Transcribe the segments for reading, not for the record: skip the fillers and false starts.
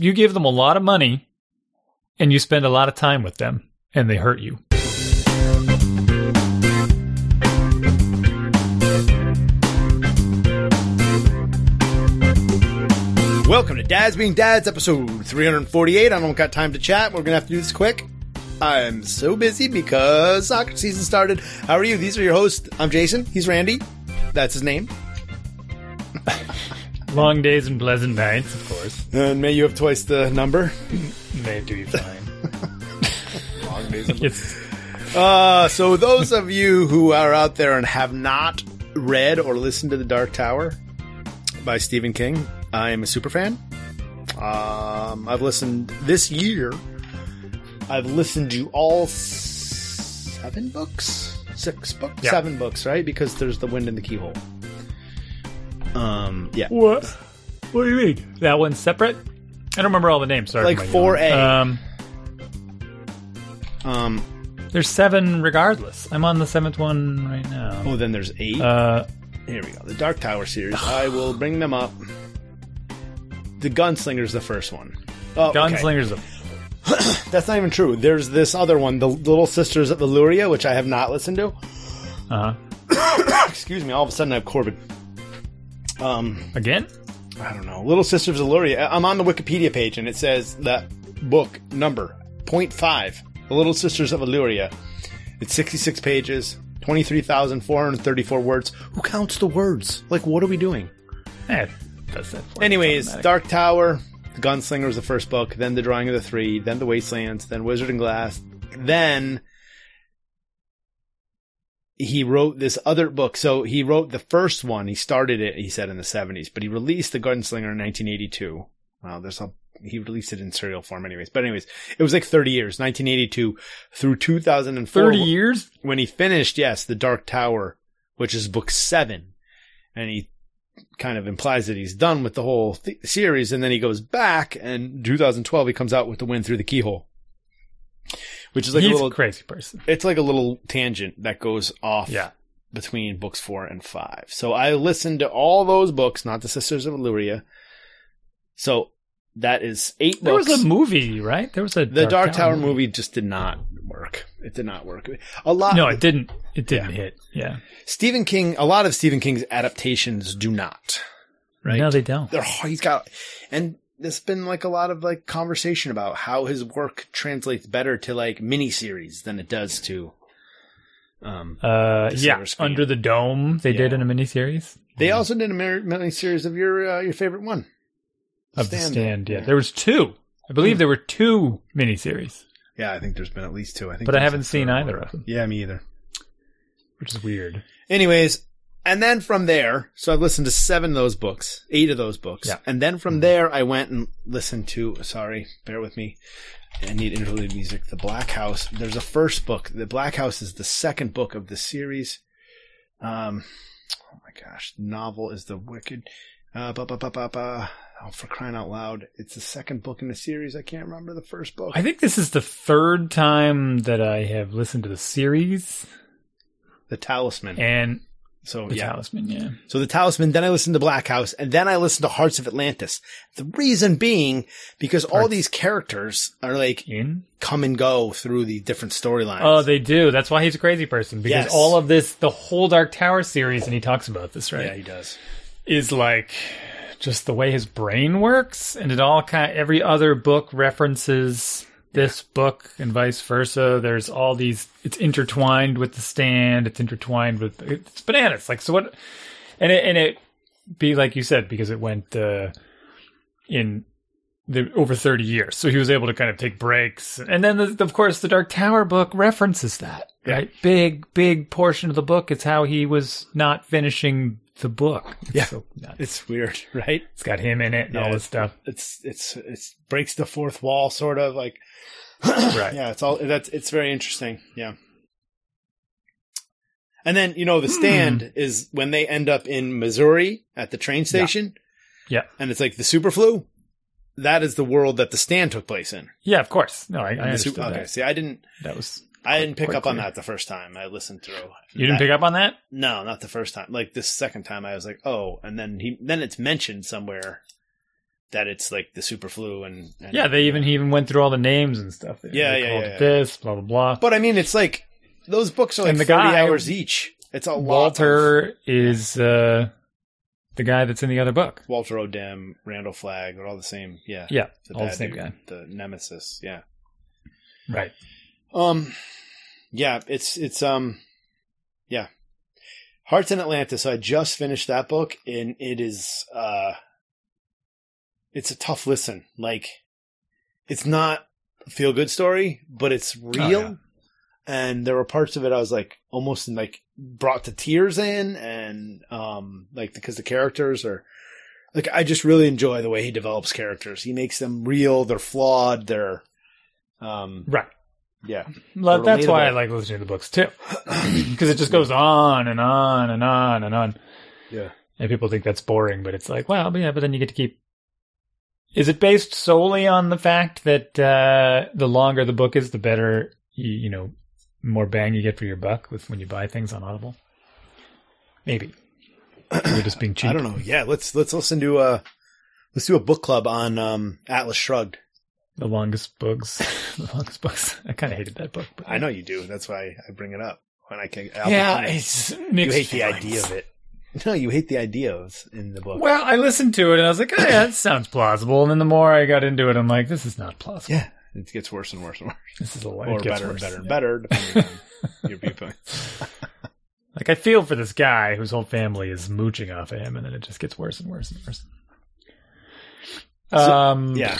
You give them a lot of money and you spend a lot of time with them and they hurt you. Welcome to Dads Being Dads, episode 348. I don't got time to chat. We're going to have to do this quick. I'm so busy because soccer season started. How are you? These are your hosts. I'm Jason. He's Randy. That's his name. Long days and pleasant nights, of course. And may you have twice the number. May do you fine. Long days and pleasant nights. So those of you who are out there and have not read or listened to The Dark Tower by Stephen King, I am a super fan. I've listened this year. I've listened to all six books, yeah. 7 books, right? Because there's The Wind in the Keyhole. Yeah. What do you mean? That one's separate? I don't remember all the names. Sorry, like 4A. There's 7 regardless. I'm on the 7th one right now. Oh, then there's 8. Here we go. The Dark Tower series. I will bring them up. The Gunslinger's the first one. Oh, Gunslinger's okay. That's not even true. There's this other one, The Little Sisters of Eluria, which I have not listened to. Excuse me. All of a sudden I have Corbin. Again? I don't know. Little Sisters of Eluria. I'm on the Wikipedia page, and it says that book number 0.5, The Little Sisters of Eluria. It's 66 pages, 23,434 words. Who counts the words? Like, what are we doing? Anyways, Dark Tower, The Gunslinger was the first book, then The Drawing of the Three, then The Wastelands, then Wizard and Glass, then he wrote this other book. So he wrote the first one. He started it, he said, in the 70s, but he released The Gunslinger in 1982. Wow, he released it in serial form anyways. But anyways, it was like 30 years, 1982 through 2004. 30 years? When he finished, yes, The Dark Tower, which is book 7. And he kind of implies that he's done with the whole series. And then he goes back, and 2012, he comes out with The Wind Through the Keyhole. Which is like he's a little crazy person. It's like a little tangent that goes off between books 4 and 5. So I listened to all those books, not The Sisters of Eluria. So that is 8 books. There was a movie, right? There was a The Dark Tower movie just did not work. It did not work. It didn't hit. Yeah. Stephen King, a lot of Stephen King's adaptations do not. Right? No, they don't. There's been like a lot of like conversation about how his work translates better to like miniseries than it does to Under the Dome they did in a miniseries. They also did a miniseries of your favorite one. The Stand. Yeah. There was 2. I believe there were 2 miniseries. Yeah, I think there's been at least 2. But I haven't seen either of them. Yeah, me either. Which is weird. Anyways, and then from there, so I've listened to 7 of those books, 8 of those books. Yeah. And then from there, I went and listened to, sorry, bear with me, I need interlude music, The Black House. There's a first book. The Black House is the 2nd book of the series. Oh my gosh, the novel is The Wicked. Oh, for crying out loud. It's the 2nd book in the series. I can't remember the first book. I think this is the 3rd time that I have listened to the series. The Talisman. So The Talisman, then I listened to Black House, and then I listened to Hearts of Atlantis. The reason being because all these characters are like come and go through the different storylines. Oh, they do. That's why he's a crazy person, because all of this, the whole Dark Tower series, and he talks about this, right? Yeah, he does. Is like just the way his brain works, and it all every other book references this book and vice versa. There's all these, it's intertwined with The Stand. It's intertwined with, it's bananas. Like, so what, and it be like you said, because it went over 30 years. So he was able to kind of take breaks. And then of course the Dark Tower book references that, right? Yeah. Big portion of the book. It's how he was not finishing the book. So it's weird, right? It's got him in it and all this stuff. It's breaks the fourth wall, sort of like. Right. Yeah. It's very interesting. Yeah. And then, The Stand is when they end up in Missouri at the train station. Yeah. And it's like the super flu. That is the world that The Stand took place in. Yeah, of course. No, I understood that. Okay. See, I didn't pick up on that the first time I listened through. You didn't pick up on that? No, not the first time. Like the second time I was like, oh, and then it's mentioned somewhere that it's like the Superflu and yeah, he even went through all the names and stuff. They called it this, blah blah blah. But I mean, it's like those books are like 30 hours each. It's a Walter is the guy that's in the other book. Walter O'Dim, Randall Flagg, they're all the same. Yeah, yeah, all the same guy. The nemesis. Yeah, right. Yeah, it's yeah. Hearts in Atlantis. I just finished that book, and it is it's a tough listen. Like, it's not a feel good story, but it's real. Oh, yeah. And there were parts of it I was like almost like brought to tears in, and like because the characters are like, I just really enjoy the way he develops characters. He makes them real. They're flawed. They're right. Yeah. Well, that's why I like listening to the books too, because it just goes on and on and on and on. Yeah. And people think that's boring, but it's like, well, yeah, but then you get to keep. Is it based solely on the fact that the longer the book is, the better, you know, more bang you get for your buck with when you buy things on Audible? Maybe. We're just being cheap. I don't know. Yeah. Let's listen to let's do a book club on Atlas Shrugged. The longest books. I kind of hated that book. But I know you do. That's why I bring it up when I can. Yeah, it's mixed. You hate the idea of it. No, you hate the idea of in the book. Well, I listened to it and I was like, oh yeah, that sounds plausible. And then the more I got into it, I'm like, this is not plausible. Yeah, it gets worse and worse and worse. This is a lot. Or better and better and better, depending on your viewpoint. Like, I feel for this guy whose whole family is mooching off of him, and then it just gets worse and worse and worse. So, yeah.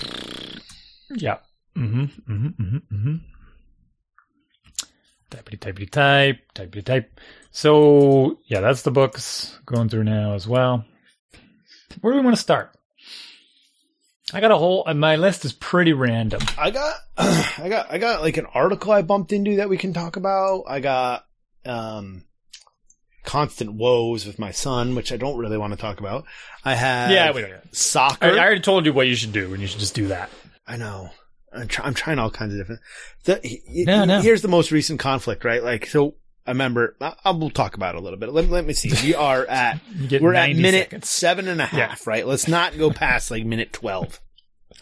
Yeah. Mm-hmm. Mm-hmm. Mm-hmm. Mm-hmm. Type. So yeah, that's the books going through now as well. Where do we want to start? I got a whole. My list is pretty random. I got like an article I bumped into that we can talk about. I got constant woes with my son, which I don't really want to talk about. I have soccer. I already told you what you should do, and you should just do that. I know. I'm trying all kinds of different. Here's the most recent conflict, right? Like, so I remember. We'll talk about it a little bit. Let me see. We are at at minute 7.5, right? Let's not go past like minute 12.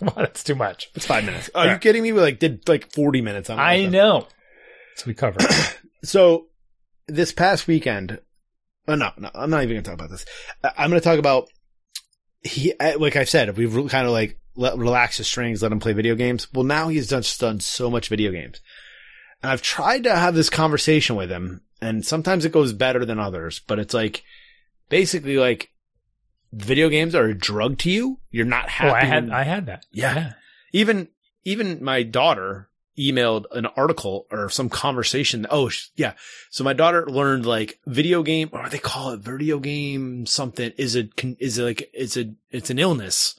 Well, that's too much. It's 5 minutes. Are you kidding me? We did 40 minutes on. I know. So we covered. So this past weekend. No, I'm not even gonna talk about this. I'm gonna talk about like I've said, we've kind of like. Relax his strings, let him play video games. Well, now he's done so much video games. And I've tried to have this conversation with him, and sometimes it goes better than others, but it's like, basically like, video games are a drug to you. You're not happy. Oh, I had that. Yeah. Even my daughter emailed an article or some conversation. Oh, yeah. So my daughter learned like video game, or they call it video game something, it's an illness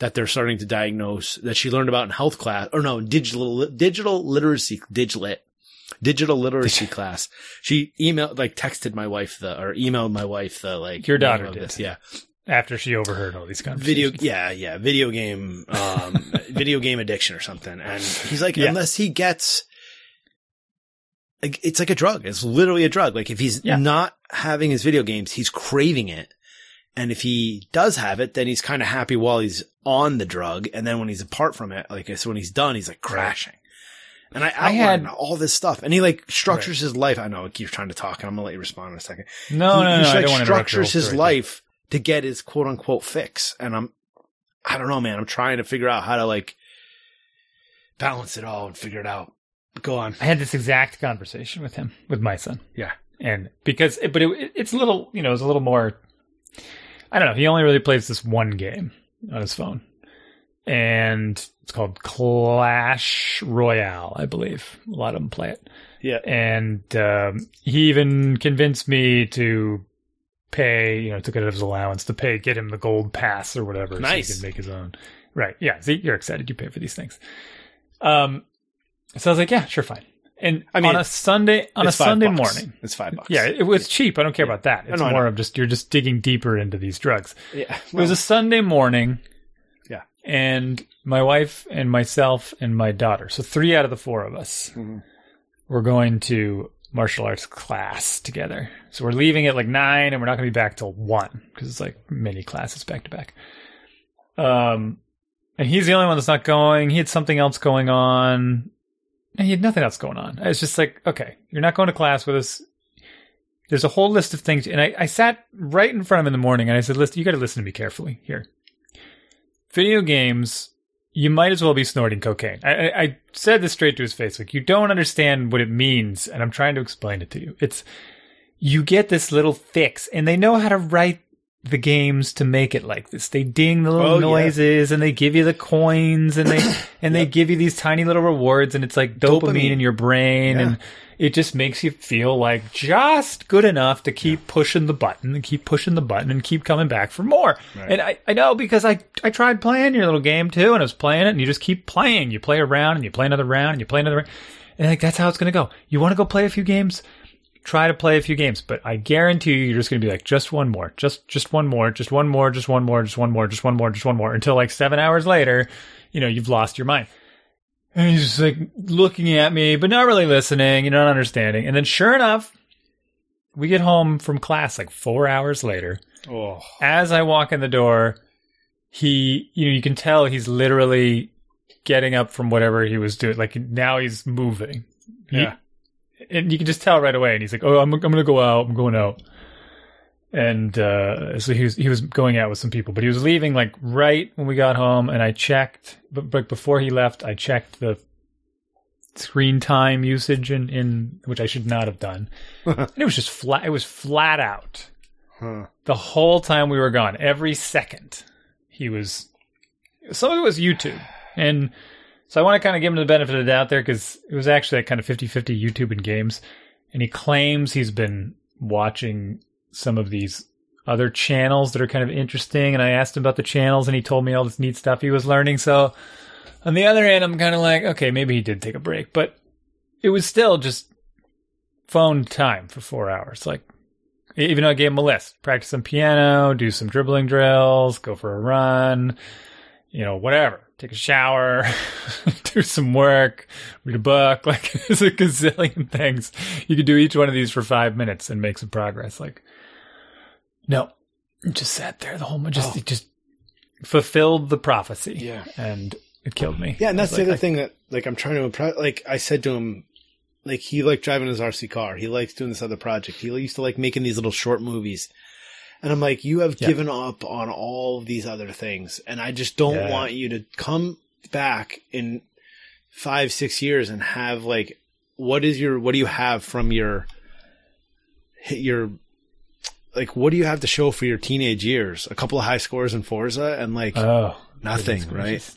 that they're starting to diagnose, that she learned about in health class, or no, digital literacy class. She emailed my wife the like. Your daughter did this, yeah. After she overheard all these conversations. Video game addiction or something. And he's like, unless he gets, it's like a drug. It's literally a drug. Like if he's not having his video games, he's craving it. And if he does have it, then he's kind of happy while he's on the drug. And then when he's apart from it, like so when he's done, he's like crashing. And I had all this stuff. And he like structures his life. I know I keep trying to talk, and I'm going to let you respond in a second. He structures his life to get his quote unquote fix. And I don't know, man. I'm trying to figure out how to like balance it all and figure it out. Go on. I had this exact conversation with him, with my son. Yeah. And it's a little, you know, it's a little more. I don't know. He only really plays this one game on his phone, and it's called Clash Royale, I believe. A lot of them play it. Yeah. And he even convinced me to pay, you know, took it out of his allowance to pay, get him the gold pass or whatever. Nice. So he can make his own. Right. Yeah. See, you're excited. You pay for these things. So I was like, yeah, sure, fine. And I mean, on a Sunday morning, it's $5. Yeah, it was cheap. I don't care about that. It's more of just, you're just digging deeper into these drugs. Yeah. Well, it was a Sunday morning. Yeah. And my wife and myself and my daughter. So 3 out of the 4 of us were going to martial arts class together. So we're leaving at like 9, and we're not going to be back till 1, because it's like many classes back to back. And he's the only one that's not going. He had something else going on. And he had nothing else going on. It's just like, okay, you're not going to class with us. There's a whole list of things. And I sat right in front of him in the morning and I said, you got to listen to me carefully here. Video games, you might as well be snorting cocaine. I said this straight to his face. Like, you don't understand what it means. And I'm trying to explain it to you. It's, you get this little fix, and they know how to write the games to make it like this. They ding the little noises, yeah. And they give you the coins, and they give you these tiny little rewards, and it's like dopamine in your brain, yeah. And it just makes you feel like just good enough to keep pushing the button and keep pushing the button and keep coming back for more. Right. And I know, because I tried playing your little game too, and I was playing it, and you just keep playing. You play a round, and you play another round, and you play another round. And like, that's how it's going to go. You want to go play a few games? Try to play a few games, but I guarantee you're just going to be like, just one more, just one more, just one more, just one more, just one more, just one more, just one more, until like 7 hours later, you know, you've lost your mind. And he's just like looking at me, but not really listening, you're not understanding. And then sure enough, we get home from class like 4 hours later. Oh. As I walk in the door, he, you know, you can tell he's literally getting up from whatever he was doing. Like, now he's moving. Yeah. And you can just tell right away. And he's like, oh, I'm going to go out. I'm going out. And so he was going out with some people. But he was leaving, like, right when we got home. And I checked. But before he left, I checked the screen time usage, in which I should not have done. And it was just flat. It was flat out. Huh. The whole time we were gone. Every second. He was... Some of it was YouTube. And... So I want to kind of give him the benefit of the doubt there, because it was actually that kind of 50-50 YouTube and games. And he claims he's been watching some of these other channels that are kind of interesting. And I asked him about the channels, and he told me all this neat stuff he was learning. So on the other hand, I'm kind of like, okay, maybe he did take a break. But it was still just phone time for 4 hours. Like, even though I gave him a list, practice some piano, do some dribbling drills, go for a run, you know, whatever. Take a shower, do some work, read a book. Like, there's a gazillion things. You could do each one of these for 5 minutes and make some progress. Like, no, just sat there the whole month. It just fulfilled the prophecy. Yeah. And it killed me. Yeah. And that's the other thing that, like, I'm trying to impress. Like, I said to him, like, he liked driving his RC car. He likes doing this other project. He used to like making these little short movies. And I'm like, you have given up on all these other things. And I just don't want you to come back in 5-6 years and have, like, what do you have from your, like, what do you have to show for your teenage years? A couple of high scores in Forza and like nothing. Right.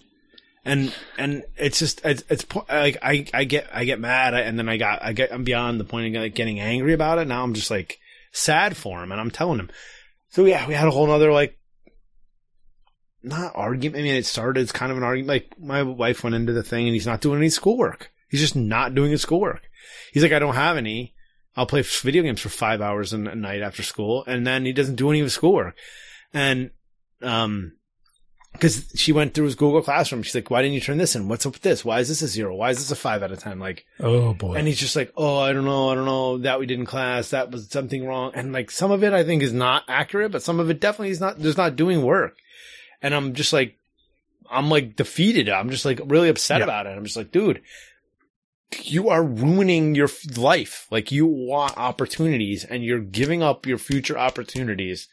And it's just, it's like, I get mad. And then I'm beyond the point of like getting angry about it. Now I'm just like sad for him. And I'm telling him, so yeah, we had a whole nother, like, not argument. I mean, it started as kind of an argument. Like, my wife went into the thing, and he's not doing any schoolwork. He's just not doing his schoolwork. He's like, I don't have any. I'll play video games for 5 hours a night after school, and then he doesn't do any of his schoolwork. And because she went through his Google Classroom, she's like, why didn't you turn this in? What's up with this? Why is this a 0? Why is this a 5 out of 10? Like, oh boy. And he's just like, oh, I don't know. That we did in class. That was something wrong. And like, some of it I think is not accurate, but some of it definitely is not. There's not doing work. And I'm just like, defeated. I'm just like really upset about it. I'm just like, dude, you are ruining your life. Like, you want opportunities, and you're giving up your future opportunities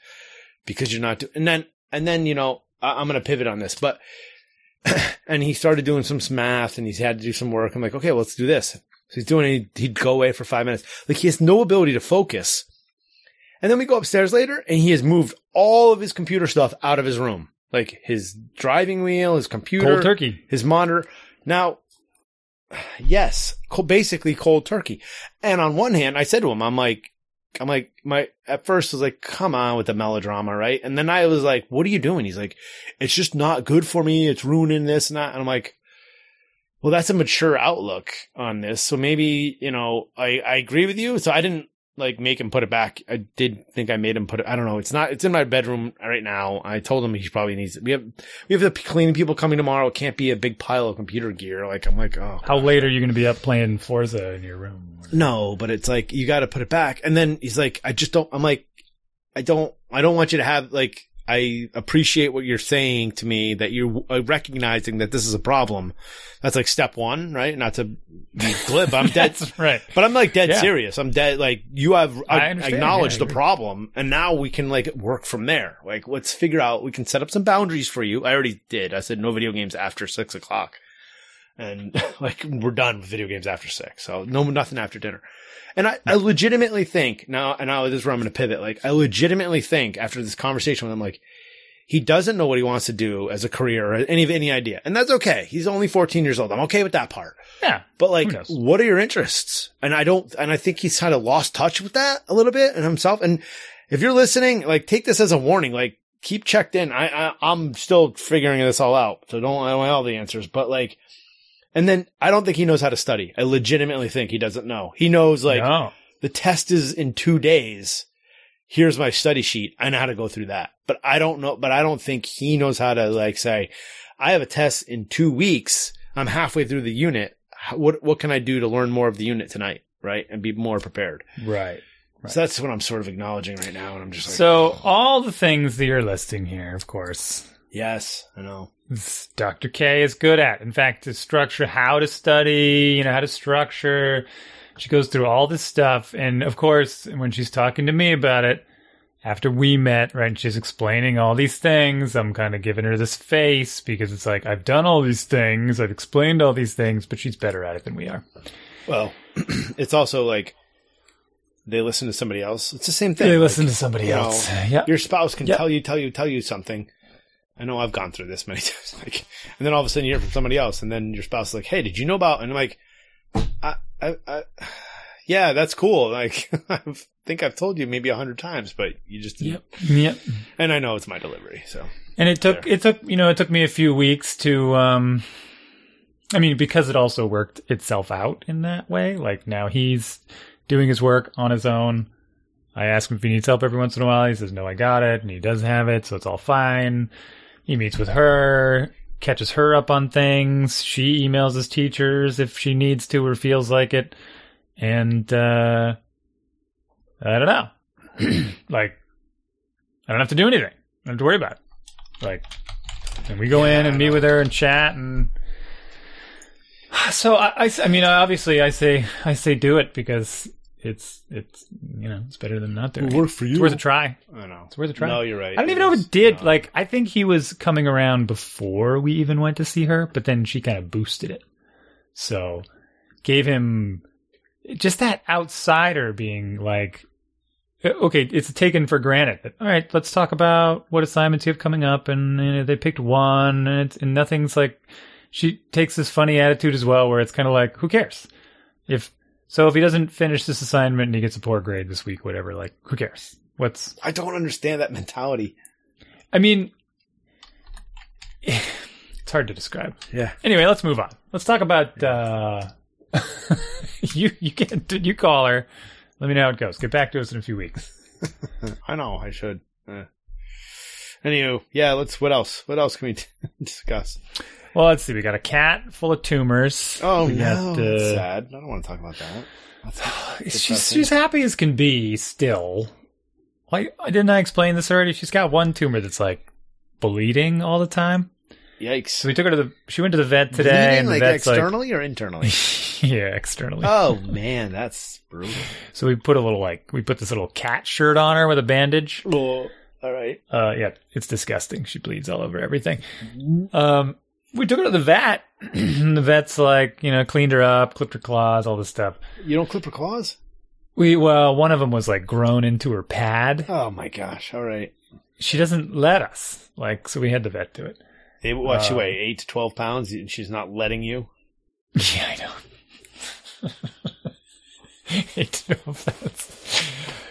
because you're not doing. And then, you know, I'm going to pivot on this, but, and he started doing some math, and he's had to do some work. I'm like, okay, well, let's do this. So he's doing it. He'd go away for 5 minutes. Like, he has no ability to focus. And then we go upstairs later, and he has moved all of his computer stuff out of his room. Like, his driving wheel, his computer, cold turkey, his monitor. Now, yes, basically cold turkey. And on one hand, I said to him, I'm like, at first I was like, come on with the melodrama, right? And then I was like, what are you doing? He's like, it's just not good for me. It's ruining this and that. And I'm like, well, that's a mature outlook on this. So maybe, you know, I agree with you. So I didn't like make him put it back. I did think I made him put it. I don't know. It's in my bedroom right now. I told him he probably needs it. We have the cleaning people coming tomorrow. It can't be a big pile of computer gear. Like, I'm like, oh. How late are you going to be up playing Forza in your room? No, but it's like, you got to put it back. And then he's like, I just don't want you to have like, I appreciate what you're saying to me, that you're recognizing that this is a problem. That's like step one, right? Not to be glib. I'm dead. Right. But I'm like dead serious. I'm dead. Like you have acknowledged the problem, and now we can like work from there. Like let's figure out, we can set up some boundaries for you. I already did. I said no video games after 6 o'clock. And like we're done with video games after 6, so nothing after dinner. And I legitimately think now, and this is where I'm going to pivot. Like I legitimately think after this conversation with him, like he doesn't know what he wants to do as a career or any idea, and that's okay. He's only 14 years old. I'm okay with that part. Yeah, but like, what are your interests? And I think he's kind of lost touch with that a little bit in himself. And if you're listening, like take this as a warning. Like keep checked in. I'm still figuring this all out, so I don't have all the answers, but like. And then I don't think he knows how to study. I legitimately think he doesn't know. He knows the test is in 2 days. Here's my study sheet. I know how to go through that, but I don't know. But I don't think he knows how to like say, I have a test in 2 weeks. I'm halfway through the unit. What can I do to learn more of the unit tonight? Right. And be more prepared. Right. So that's what I'm sort of acknowledging right now. And I'm just like, all the things that you're listing here, of course. Yes, I know. Dr. K is good at. In fact, to structure how to study, how to structure. She goes through all this stuff. And of course, when she's talking to me about it, after we met, right, and she's explaining all these things, I'm kind of giving her this face because it's like, I've done all these things, I've explained all these things, but she's better at it than we are. Well, it's also like, they listen to somebody else. It's the same thing. They listen to somebody else. Yeah. Your spouse can tell you something. I know I've gone through this many times. Like, and then all of a sudden you hear from somebody else, and then your spouse is like, "Hey, did you know about?" And I'm like, "Yeah, that's cool. Like, I think I've told you maybe 100 times, but you just didn't." Yep. And I know it's my delivery. So, and it took me a few weeks to, because it also worked itself out in that way. Like now he's doing his work on his own. I ask him if he needs help every once in a while. He says, "No, I got it," and he does have it, so it's all fine. He meets with her, catches her up on things. She emails his teachers if she needs to or feels like it. And, I don't know. Like, I don't have to do anything. I don't have to worry about it. Like, and we go in and meet with her and chat. And so obviously I say do it because it's it's better than not doing it. It'll work for you. It's worth a try. I know. It's worth a try. No, you're right. I don't even know if it did. No. Like, I think he was coming around before we even went to see her, but then she kind of boosted it. So, gave him just that outsider being like, okay, it's taken for granted. But, all right, let's talk about what assignments you have coming up. And they picked one, and nothing's like, she takes this funny attitude as well, where it's kind of like, who cares? So if he doesn't finish this assignment and he gets a poor grade this week, whatever, like, who cares? I don't understand that mentality. I mean, it's hard to describe. Yeah. Anyway, let's move on. Let's talk about, you call her. Let me know how it goes. Get back to us in a few weeks. I know, I should. Anywho, what else can we discuss? Well, let's see. We got a cat full of tumors. Oh, no. That's sad. I don't want to talk about that. She's happy as can be still. Why didn't I explain this already? She's got one tumor that's like bleeding all the time. Yikes. So we took her she went to the vet today. Bleeding, and like externally or internally? Yeah, externally. Oh, man, that's brutal. So we put we put this little cat shirt on her with a bandage. Oh, all right. Yeah, it's disgusting. She bleeds all over everything. We took her to the vet, and the vet's like, cleaned her up, clipped her claws, all this stuff. You don't clip her claws? One of them was like grown into her pad. Oh my gosh, all right. She doesn't let us, like, so we had the vet do it. She weighed 8 to 12 pounds, and she's not letting you? Yeah, I know. 8 to 12 pounds.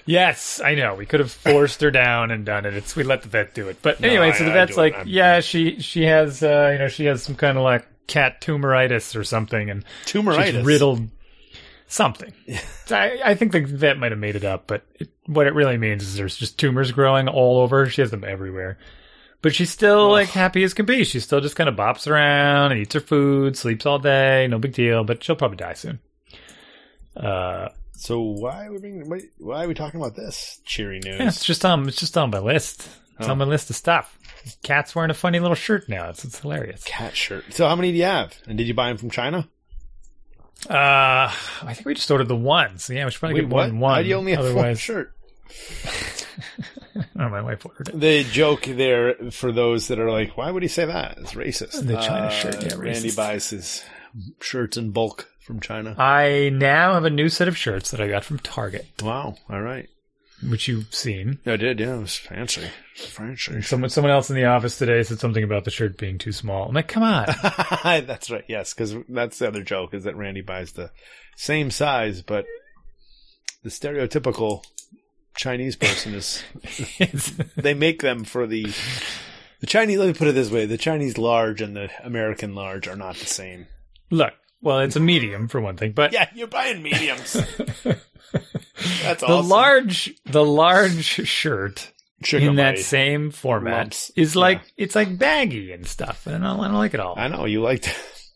Yes, I know. We could have forced her down and done it. We let the vet do it. But anyway, so the vet's like, she has, she has some kind of like cat tumoritis or something, and tumoritis, she's riddled something. I think the vet might have made it up, but what it really means is there's just tumors growing all over. She has them everywhere, but she's still like happy as can be. She still just kind of bops around and eats her food, sleeps all day, no big deal. But she'll probably die soon. So why are we talking about this cheery news? Yeah, it's just on my list. Tell my list of stuff. Cat's wearing a funny little shirt now. It's hilarious. Cat shirt. So how many do you have? And did you buy them from China? I think we just ordered the one. So yeah, we should probably get one. Why do you only have one shirt? Oh, my wife ordered it. The joke there for those that are like, why would he say that? It's racist. The China shirt, yeah, racist. Randy buys his shirts in bulk from China. I now have a new set of shirts that I got from Target. Wow. All right. Which you've seen. I did, yeah. It was fancy. Someone else in the office today said something about the shirt being too small. I'm like, come on. That's right, yes, because that's the other joke is that Randy buys the same size, but the stereotypical Chinese person is... they make them for the Chinese... Let me put it this way. The Chinese large and the American large are not the same. Look, well, it's a medium for one thing, but... Yeah, you're buying mediums. That's awesome. The large shirt in that same format is like it's like baggy and stuff, and I don't like it all. I know you liked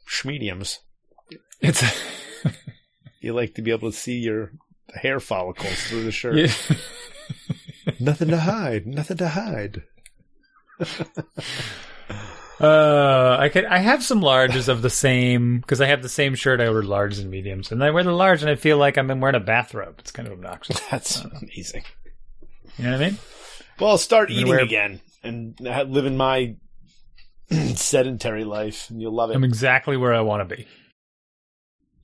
schmediums. It's you like to be able to see your hair follicles through the shirt. Yeah. Nothing to hide. I have some larges of the same, because I have the same shirt. I order larges and mediums, and I wear the large, and I feel like I'm wearing a bathrobe. It's kind of obnoxious. That's amazing. You know what I mean? Well, I'll start eating again and living my sedentary life, and you'll love it. I'm exactly where I want to be.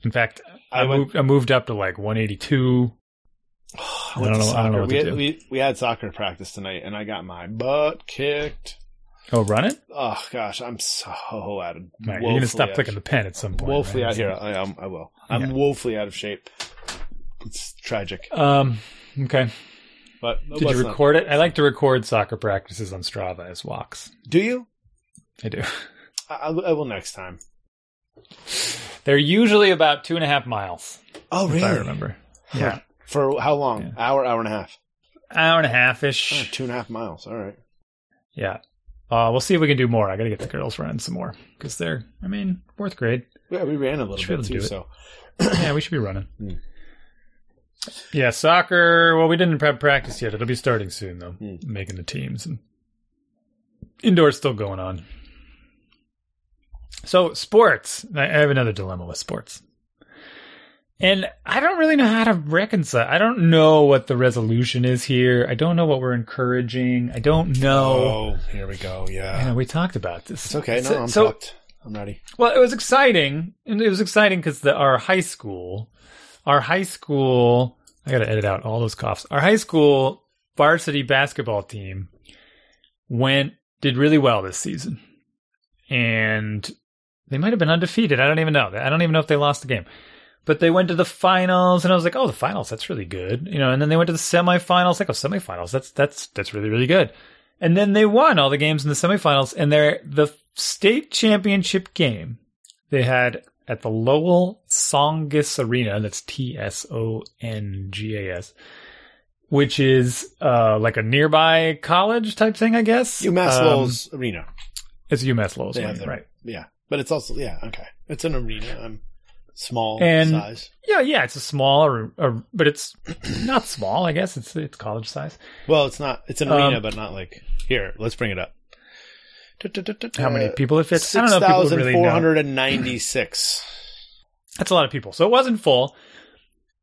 In fact, I moved up to like 182. I don't know what to do. We had soccer practice tonight, and I got my butt kicked. Oh, run it? Oh, gosh. I'm so out of... Right, you're going to stop clicking the pen at some point. Woefully out here. I will. I'm woefully out of shape. It's tragic. Okay. But did you record it? I like to record soccer practices on Strava as walks. Do you? I do. I will next time. They're usually about 2.5 miles. Oh, really? If I remember. Yeah. For how long? Yeah. Hour and a half? Hour and a half-ish. Oh, 2.5 miles. All right. Yeah. We'll see if we can do more. I got to get the girls running some more because they're, fourth grade. Yeah, we ran a little bit too, so. Yeah, we should be running. Mm. Yeah, soccer. Well, we didn't have practice yet. It'll be starting soon, though, making the teams. And indoor's still going on. So, sports. I have another dilemma with sports. And I don't really know how to reconcile. I don't know what the resolution is here. I don't know what we're encouraging. I don't know. Oh, here we go. Yeah. I know, we talked about this. It's okay. No, I'm fucked. I'm ready. Well, it was exciting. And it was exciting because our high school, I got to edit out all those coughs. Our high school varsity basketball team did really well this season. And they might have been undefeated. I don't even know. I don't even know if they lost the game. But they went to the finals, and I was like, "Oh, the finals! That's really good," you know. And then they went to the semifinals, like, "Oh, semifinals! That's really, really good." And then they won all the games in the semifinals, and they're the state championship game they had at the Lowell Tsongas Arena. That's Tsongas, which is like a nearby college type thing, I guess. UMass Lowell's Arena. It's UMass Lowell's Arena, right? Yeah, but it's also okay. It's an arena. Small and, size. Yeah, it's a small, but it's not small, I guess. It's college size. Well, it's not. It's an arena, but not like... Here, let's bring it up. How many people it fits? 6,496. That's a lot of people. So it wasn't full,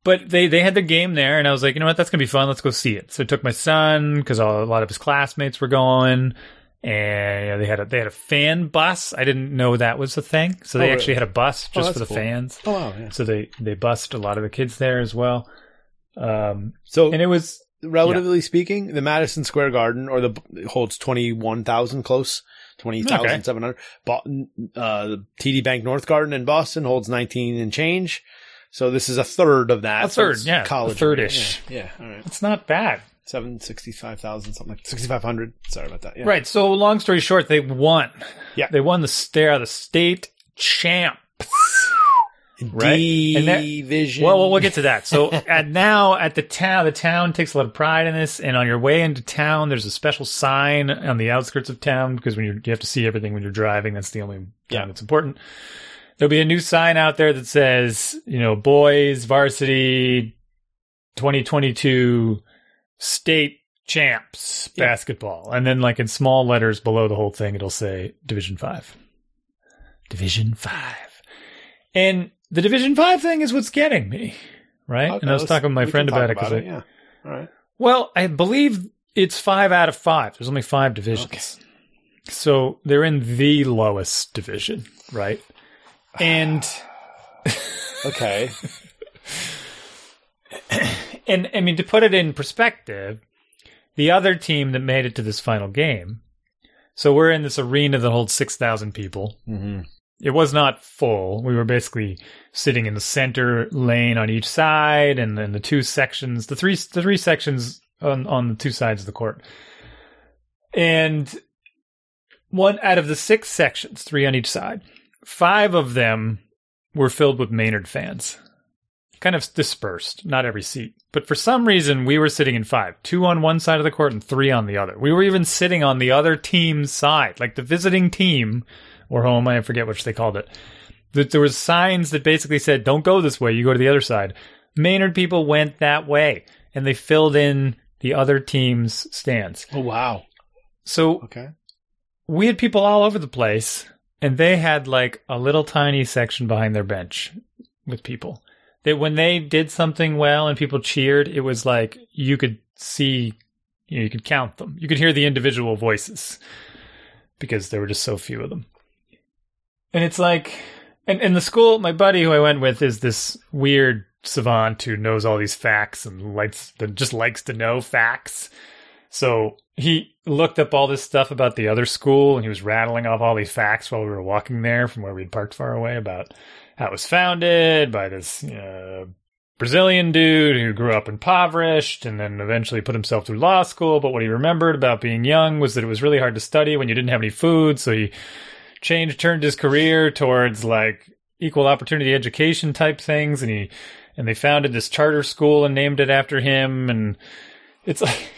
but they had their game there, and I was like, you know what? That's going to be fun. Let's go see it. So I took my son, because a lot of his classmates were going, and they had a fan bus. I didn't know that was a thing. So they actually had a bus just for the fans. Oh, wow, yeah. So they bused a lot of the kids there as well. And it was relatively speaking, the Madison Square Garden holds 21,000 close, 20,700. The TD Bank North Garden in Boston holds 19 and change. So this is a third of that. A third, yeah. College, a third-ish. Yeah, all right. It's not bad. 765,000, something like 6,500. Sorry about that. Yeah. Right. So long story short, they won. Yeah. They won the state champs. Right. Division. Well, we'll get to that. So at the town, takes a lot of pride in this. And on your way into town, there's a special sign on the outskirts of town, because when you have to see everything when you're driving. That's the only time that's important. There'll be a new sign out there that says, boys varsity 2022 state Champs basketball. And then like in small letters below the whole thing, it'll say Division 5. Division 5. And the Division 5 thing is what's getting me, right? Okay, and I was talking with my friend about it. Yeah. All right. Well, I believe it's 5 out of 5. There's only 5 divisions. Okay. So they're in the lowest division, right? And... okay. And, I mean, to put it in perspective, the other team that made it to this final game, so we're in this arena that holds 6,000 people. Mm-hmm. It was not full. We were basically sitting in the center lane on each side, and then the two sections, the three sections on the two sides of the court. And one out of the 6 sections, 3 on each side, 5 of them were filled with Maynard fans. Kind of dispersed, not every seat. But for some reason, we were sitting in 5. 2 on one side of the court and 3 on the other. We were even sitting on the other team's side. Like the visiting team, or home, I forget which they called it. There was signs that basically said, don't go this way, you go to the other side. Maynard people went that way, and they filled in the other team's stands. Oh, wow. So we had people all over the place, and they had like a little tiny section behind their bench with people. That when they did something well and people cheered, it was like you could see, you know, you could count them. You could hear the individual voices because there were just so few of them. And it's like, and the school, my buddy who I went with is this weird savant who knows all these facts and just likes to know facts. So he looked up all this stuff about the other school, and he was rattling off all these facts while we were walking there from where we'd parked far away about how it was founded by this Brazilian dude who grew up impoverished and then eventually put himself through law school. But what he remembered about being young was that it was really hard to study when you didn't have any food. So he turned his career towards like equal opportunity education type things. And they founded this charter school and named it after him. And it's like,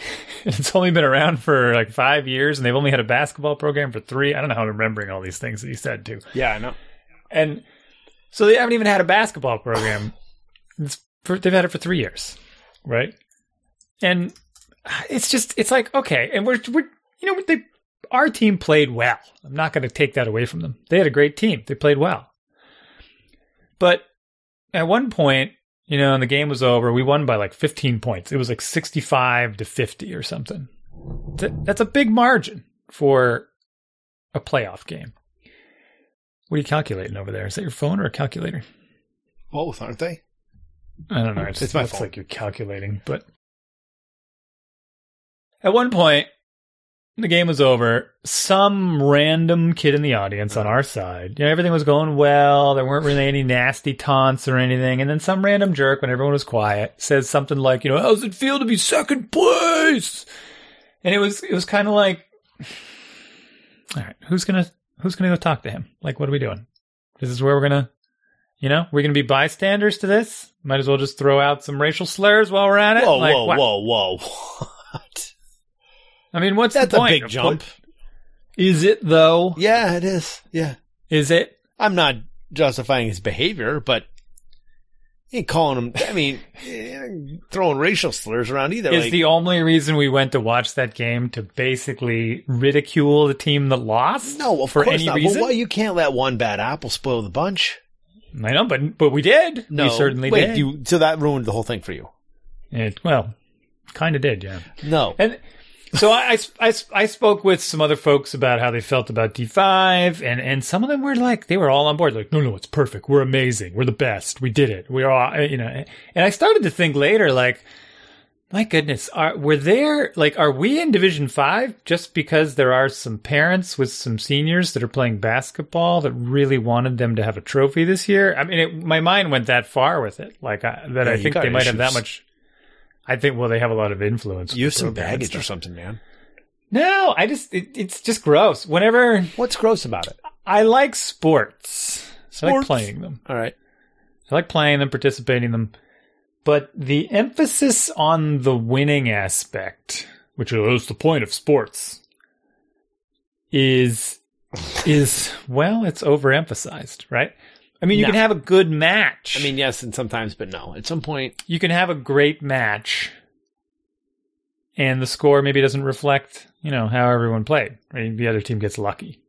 it's only been around for like 5 years, and they've only had a basketball program for 3. I don't know how I'm remembering all these things that he said too. Yeah, I know. And so they haven't even had a basketball program. They've had it for 3 years, right? And it's just, it's like, okay. And our team played well. I'm not going to take that away from them. They had a great team. They played well. But at one point, and the game was over, we won by like 15 points. It was like 65-50 or something. That's a big margin for a playoff game. What are you calculating over there? Is that your phone or a calculator? Both, aren't they? I don't know. It's my phone. Like you're calculating, but at one point, the game was over. Some random kid in the audience on our side, everything was going well. There weren't really any nasty taunts or anything. And then some random jerk, when everyone was quiet, says something like, how does it feel to be second place? And it was kind of like, all right, who's gonna go talk to him? Like, what are we doing? This is where we're gonna, we're gonna be bystanders to this. Might as well just throw out some racial slurs while we're at it. Whoa! What? I mean, what's the point? That's a big jump. Is it though? Yeah, it is. Yeah, is it? I'm not justifying his behavior, but he ain't calling him. I mean, throwing racial slurs around either. Is like, the only reason we went to watch that game to basically ridicule the team that lost? No, of course not. Reason? Well, you can't let one bad apple spoil the bunch. I know, but we did. No, we certainly did. So that ruined the whole thing for you. Well, kind of did, yeah. No, and so I spoke with some other folks about how they felt about D5, and some of them were like, they were all on board, like, no, it's perfect, we're amazing, we're the best, we did it, we're all, And I started to think later, like, my goodness, are we in Division 5 just because there are some parents with some seniors that are playing basketball that really wanted them to have a trophy this year? I mean, my mind went that far with it. I think they might have that much. I think, they have a lot of influence. You have some baggage or something, man. No, it's just gross. Whenever. What's gross about it? I like sports. I like playing them. All right. I like playing them, participating in them. But the emphasis on the winning aspect, which is the point of sports, is it's overemphasized, right? I mean, you can have a good match. I mean, yes, and sometimes, but no. At some point, you can have a great match, and the score maybe doesn't reflect, you know, how everyone played. Right? The other team gets lucky.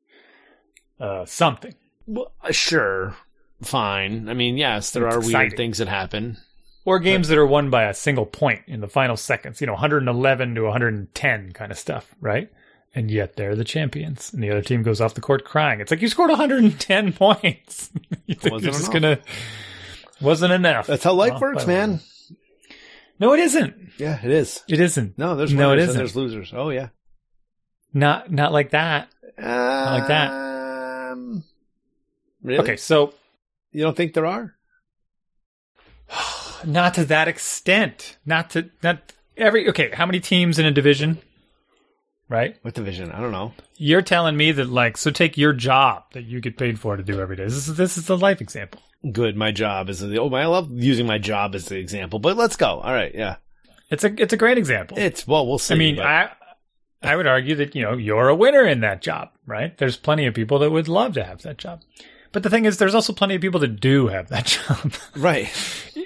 Something. Well, sure. Fine. I mean, yes, there are weird things that happen. Or games that are won by a single point in the final seconds. You know, 111 to 110 kind of stuff, right? And yet they're the champions. And the other team goes off the court crying. It's like, you scored 110 points. You think you're just going to... Wasn't enough. That's how life works, man. One. No, it isn't. Yeah, it is. It isn't. No, there's winners and there's losers. Oh, yeah. Not like that. Not like that. Really? Okay, so... You don't think there are? Not to that extent. Okay, how many teams in a division? Right? What division? I don't know. You're telling me that, like, so take your job that you get paid for to do every day. This is the life example. Good. My job is I love using my job as the example, but let's go. All right. Yeah. It's a great example. We'll see. I mean, but... I would argue that, you know, you're a winner in that job, right? There's plenty of people that would love to have that job. But the thing is, there's also plenty of people that do have that job. Right.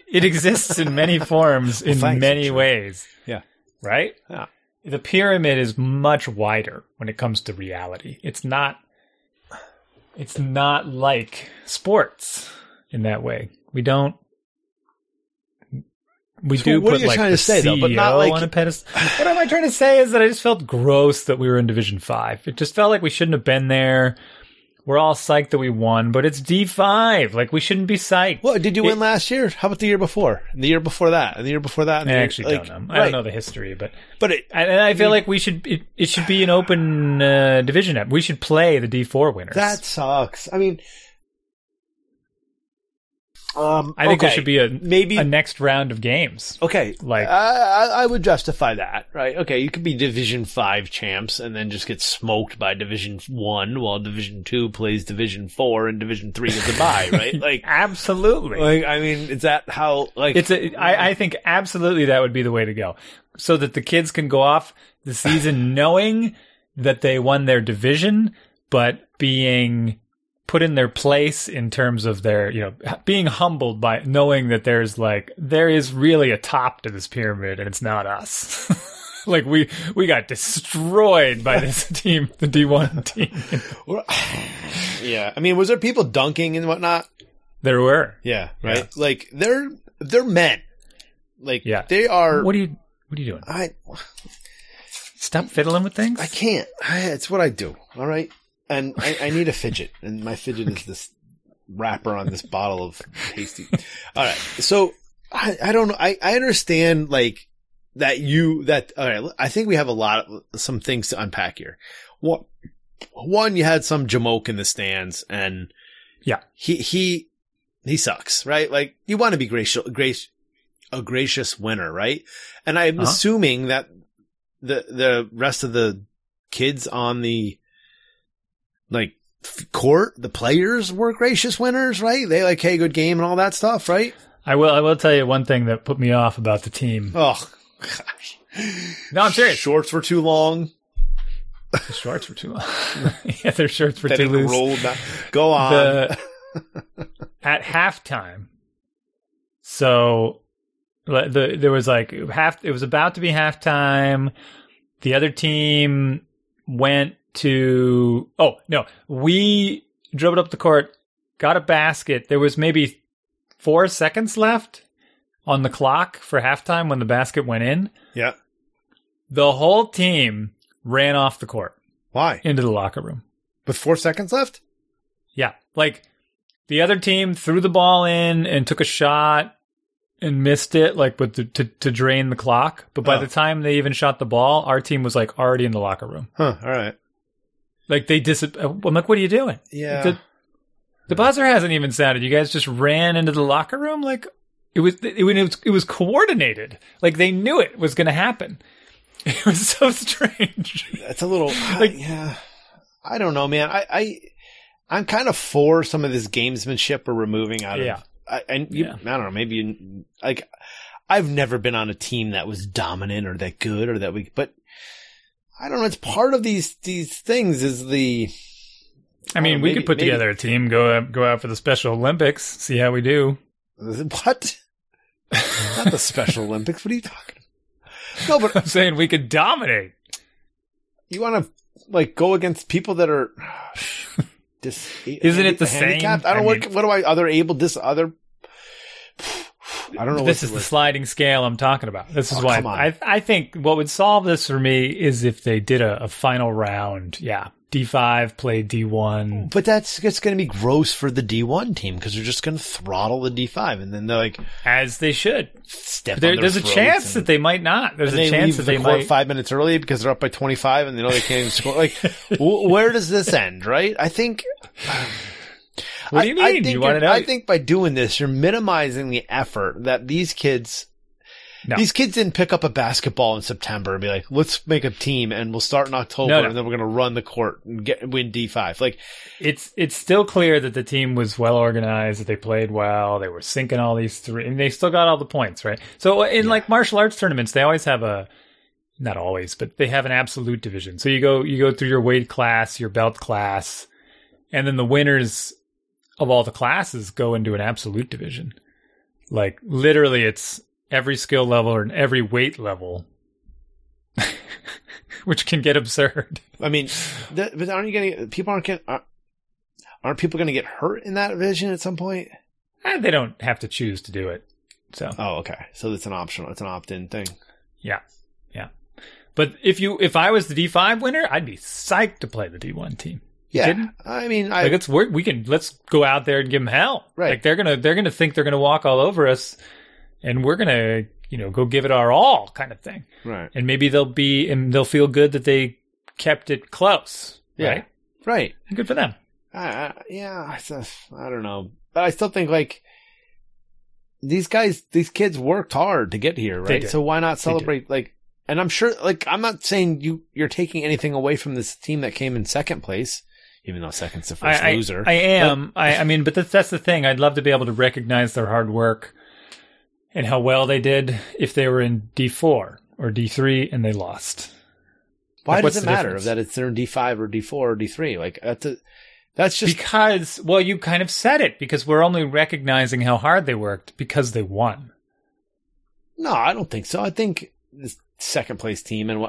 It exists in many forms, in many ways. Yeah. Right? Yeah. The pyramid is much wider when it comes to reality. It's not like sports in that way. We do put the CEO on a pedestal. What am I trying to say is that I just felt gross that we were in Division 5. It just felt like we shouldn't have been there. We're all psyched that we won, but it's D5. Like, we shouldn't be psyched. Well, did you win last year? How about the year before? And the year before that? And the year before that? I don't know. Right. I don't know the history, but I feel like it should be an open division. We should play the D4 winners. That sucks. I mean... I think there should be a next round of games. Okay, like I would justify that, right? Okay, you could be Division 5 champs and then just get smoked by Division 1 while Division 2 plays Division 4 and Division 3 gets a bye, right? Like absolutely. Like, I mean, is that how? Like, I think absolutely that would be the way to go, so that the kids can go off the season knowing that they won their division, but being put in their place in terms of their, you know, being humbled by knowing that there is really a top to this pyramid and it's not us. Like we got destroyed by this team, the D1 team. Yeah. I mean, was there people dunking and whatnot? There were. Yeah. Right. Yeah. Like they're men. Like yeah. They are. What are you doing? Stop fiddling with things. I can't. It's what I do. All right. And I need a fidget, and my fidget is this wrapper on this bottle of pasty. All right. So I don't know. I understand like all right. I think we have some things to unpack here. One, you had some jamoke in the stands and yeah, he sucks, right? Like you want to be a gracious winner. Right. And I'm assuming that the rest of the kids on the, like court, the players were gracious winners, right? They like, hey, good game and all that stuff, right? I will tell you one thing that put me off about the team. Oh, gosh. No, I'm serious. Shorts were too long. The shorts were too long. Yeah, their shorts were too loose. Rolled down. Go on. At halftime, so there was like half. It was about to be halftime. The other team went to... Oh, no. We dribbled up the court, got a basket. There was maybe 4 seconds left on the clock for halftime when the basket went in. Yeah. The whole team ran off the court. Why? Into the locker room. With 4 seconds left? Yeah. Like, the other team threw the ball in and took a shot and missed it, like, with to drain the clock. But by the time they even shot the ball, our team was, like, already in the locker room. Huh. All right. Like, they I'm like, what are you doing? Yeah. The buzzer hasn't even sounded. You guys just ran into the locker room? Like, it was coordinated. Like, they knew it was going to happen. It was so strange. That's a little, like, yeah. I don't know, man. I'm kind of for some of this gamesmanship we're removing out of. Yeah. I don't know, maybe, like, I've never been on a team that was dominant or that good or that weak, but I don't know. It's part of these things is the. I mean, we could put together a team, go out for the Special Olympics, see how we do. What? Not the Special Olympics. What are you talking about? No, but I'm saying we could dominate. You want to like go against people that are isn't it the same? I don't know. What do I other able this other? I don't know. This is the sliding scale I'm talking about. This is why I think what would solve this for me is if they did a final round. Yeah. D5 play D1. But it's going to be gross for the D1 team because they're just going to throttle the D5. And then they're like... As they should. There's a chance that they might not. There's a chance that they might... 5 minutes early because they're up by 25 and they know they can't even score. Like, where does this end, right? I think... What do you mean? I think by doing this, you're minimizing the effort that these kids... No. These kids didn't pick up a basketball in September and be like, let's make a team and we'll start in October and then we're going to run the court and win D5. Like, it's still clear that the team was well organized, that they played well, they were sinking all these three, and they still got all the points, right? So in like martial arts tournaments, they always have not always, but they have an absolute division. So you go through your weight class, your belt class, and then the winners of all the classes go into an absolute division. Like literally it's every skill level and every weight level, which can get absurd. I mean, but aren't people going to get hurt in that vision at some point? They don't have to choose to do it. So. Oh, okay. So it's an optional. It's an opt-in thing. Yeah, yeah. But if I was the D5 winner, I'd be psyched to play the D1 team. Yeah, kidding? I mean, let's go out there and give them hell. Right? Like they're gonna think they're gonna walk all over us. And we're gonna, go give it our all, kind of thing. Right. And maybe they'll feel good that they kept it close. Yeah. Right. Right. And good for them. I don't know, but I still think like these kids worked hard to get here, right? So why not celebrate? Like, and I'm sure, like, I'm not saying you're taking anything away from this team that came in second place. Even though second's the first loser. I am. But that's the thing. I'd love to be able to recognize their hard work. And how well they did if they were in D4 or D3 and they lost. Why does it matter that it's in D5 or D4 or D3? Like that's just because. Well, you kind of said it because we're only recognizing how hard they worked because they won. No, I don't think so. I think this second place team and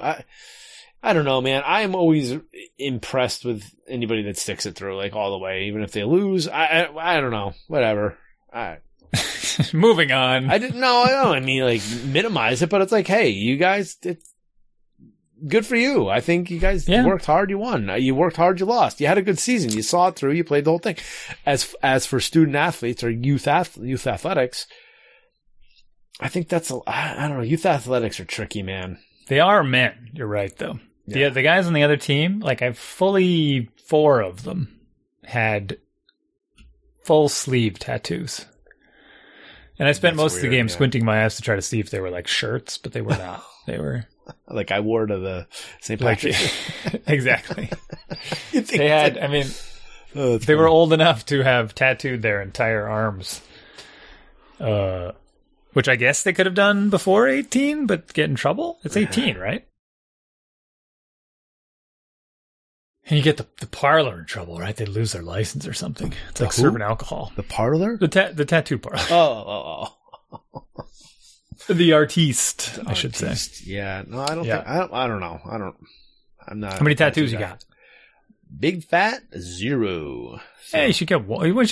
I don't know, man. I am always impressed with anybody that sticks it through like all the way, even if they lose. I don't know. Whatever. Moving on. I mean minimize it, but it's like, hey, you guys, it's good for you. I think you guys worked hard, you won. You worked hard, you lost. You had a good season. You saw it through. You played the whole thing. As for student athletes or youth athletics, I think that's I don't know. Youth athletics are tricky, man. They are, men. You're right, though. Yeah. The guys on the other team, like I've fully 4 of them had full sleeve tattoos. And I spent most of the game squinting my ass to try to see if they were like shirts, but they were not. They were like I wore to the St. Patrick's. Exactly. They had. Like, they were old enough to have tattooed their entire arms, which I guess they could have done before 18, but get in trouble. It's 18, right? And you get the parlor in trouble, right? They lose their license or something. It's like serving alcohol. The parlor? The tattoo parlor. Oh. The artiste, I should say. Yeah. No, I don't think, I don't know. I'm not. How many tattoos you got? Big fat 0. So. Hey, you should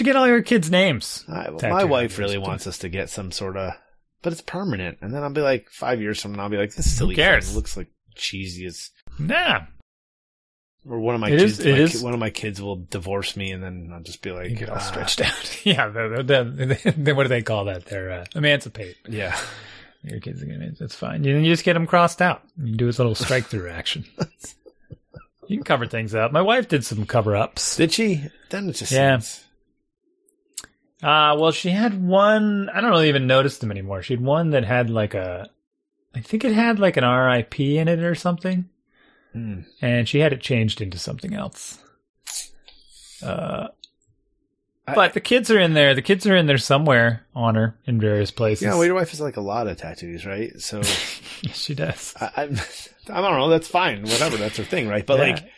get all your kids' names. My wife really wants us to get some sort of, but it's permanent. And then I'll be like 5 years from now, I'll be like, this silly thing looks like cheesy as. Nah. Or one of my kids will divorce me, and then I'll just be like, you get all stretched out. Yeah, then what do they call that? They're emancipate. Yeah, your kids are gonna. That's fine. You just get them crossed out. You do this little strike through action. You can cover things up. My wife did some cover ups. Did she? Then it just seems. Well, she had one. I don't really even notice them anymore. She had one that had like I think it had like an R.I.P. in it or something. Mm. And she had it changed into something else. But the kids are in there. The kids are in there somewhere on her in various places. Yeah, well, your wife has like a lot of tattoos, right? So she does. I don't know. That's fine. Whatever. That's her thing, right? But like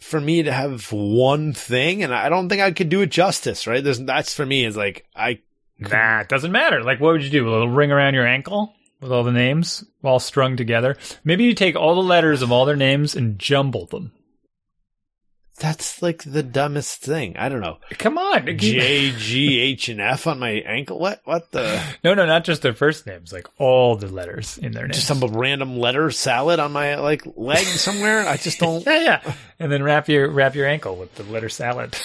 for me to have one thing, and I don't think I could do it justice, right? That's for me is like it doesn't matter. Like, what would you do? A little ring around your ankle? with all the names all strung together. Maybe you take all the letters of all their names and jumble them. That's like the dumbest thing. I don't know. Come on. J, G, H, and F on my ankle? What the? No, not just their first names. Like all the letters in their names. Just some random letter salad on my like leg somewhere? I just don't. Yeah. And then wrap your ankle with the letter salad.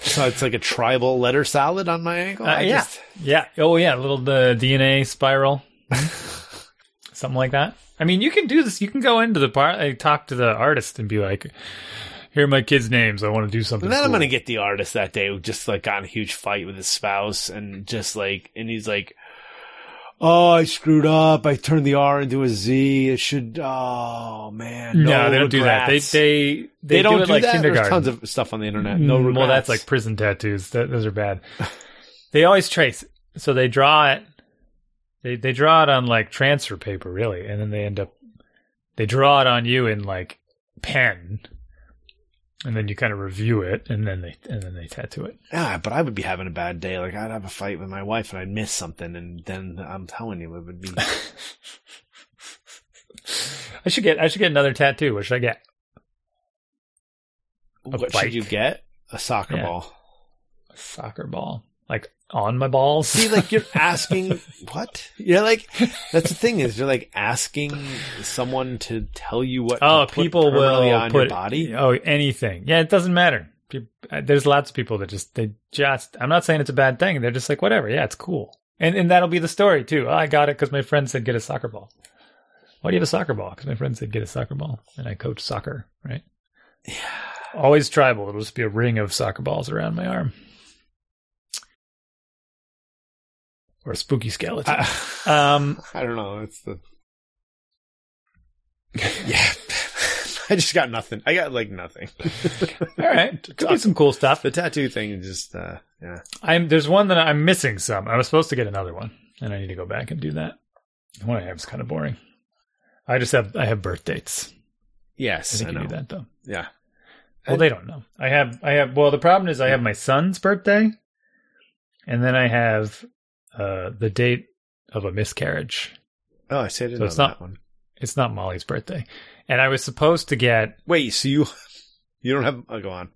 So it's like a tribal letter salad on my ankle? Yeah. Oh, yeah. A little DNA spiral. Something like that. I mean, you can do this. You can go into the part, like, talk to the artist and be like, here are my kids' names. I want to do something. And then cool. I'm going to get the artist that day who just like got in a huge fight with his spouse and just like, and he's like, oh, I screwed up. I turned the R into a Z. It should, oh man. No, they don't regrets. Do that. They don't do it like that? Kindergarten. There's tons of stuff on the internet. No regrets. Well, that's like prison tattoos. Those are bad. They always trace. So they draw it. They draw it on like transfer paper, really, and then they draw it on you in like pen, and then you kind of review it, and then they tattoo it. Yeah, but I would be having a bad day. Like I'd have a fight with my wife, and I'd miss something, and then I'm telling you, it would be. I should get another tattoo. What should I get? Should you get? A soccer ball. A soccer ball, like. On my balls. See, like you're asking what? You're like, that's the thing is you're like asking someone to tell you what. Oh, people will on put your body. Oh, anything. Yeah, it doesn't matter. There's lots of people that just. I'm not saying it's a bad thing. They're just like whatever. Yeah, it's cool. And that'll be the story too. Oh, I got it because my friend said get a soccer ball. Why do you have a soccer ball? Because my friend said get a soccer ball, and I coach soccer. Right. Yeah. Always tribal. It'll just be a ring of soccer balls around my arm. Or a spooky skeleton. I don't know. It's the yeah. I just got nothing. I got like nothing. All right, could be some cool stuff. The tattoo thing, just yeah. There's one that I'm missing. Some I was supposed to get another one, and I need to go back and do that. The one I have is kind of boring. I have birth dates. Yes, I think you knew that though. Yeah. Well, they don't know. I have. Well, the problem is I have my son's birthday, and then I have. The date of a miscarriage. Oh, I said it's not that one. It's not Molly's birthday. And I was supposed to get... Wait, so you don't have... Oh, go on.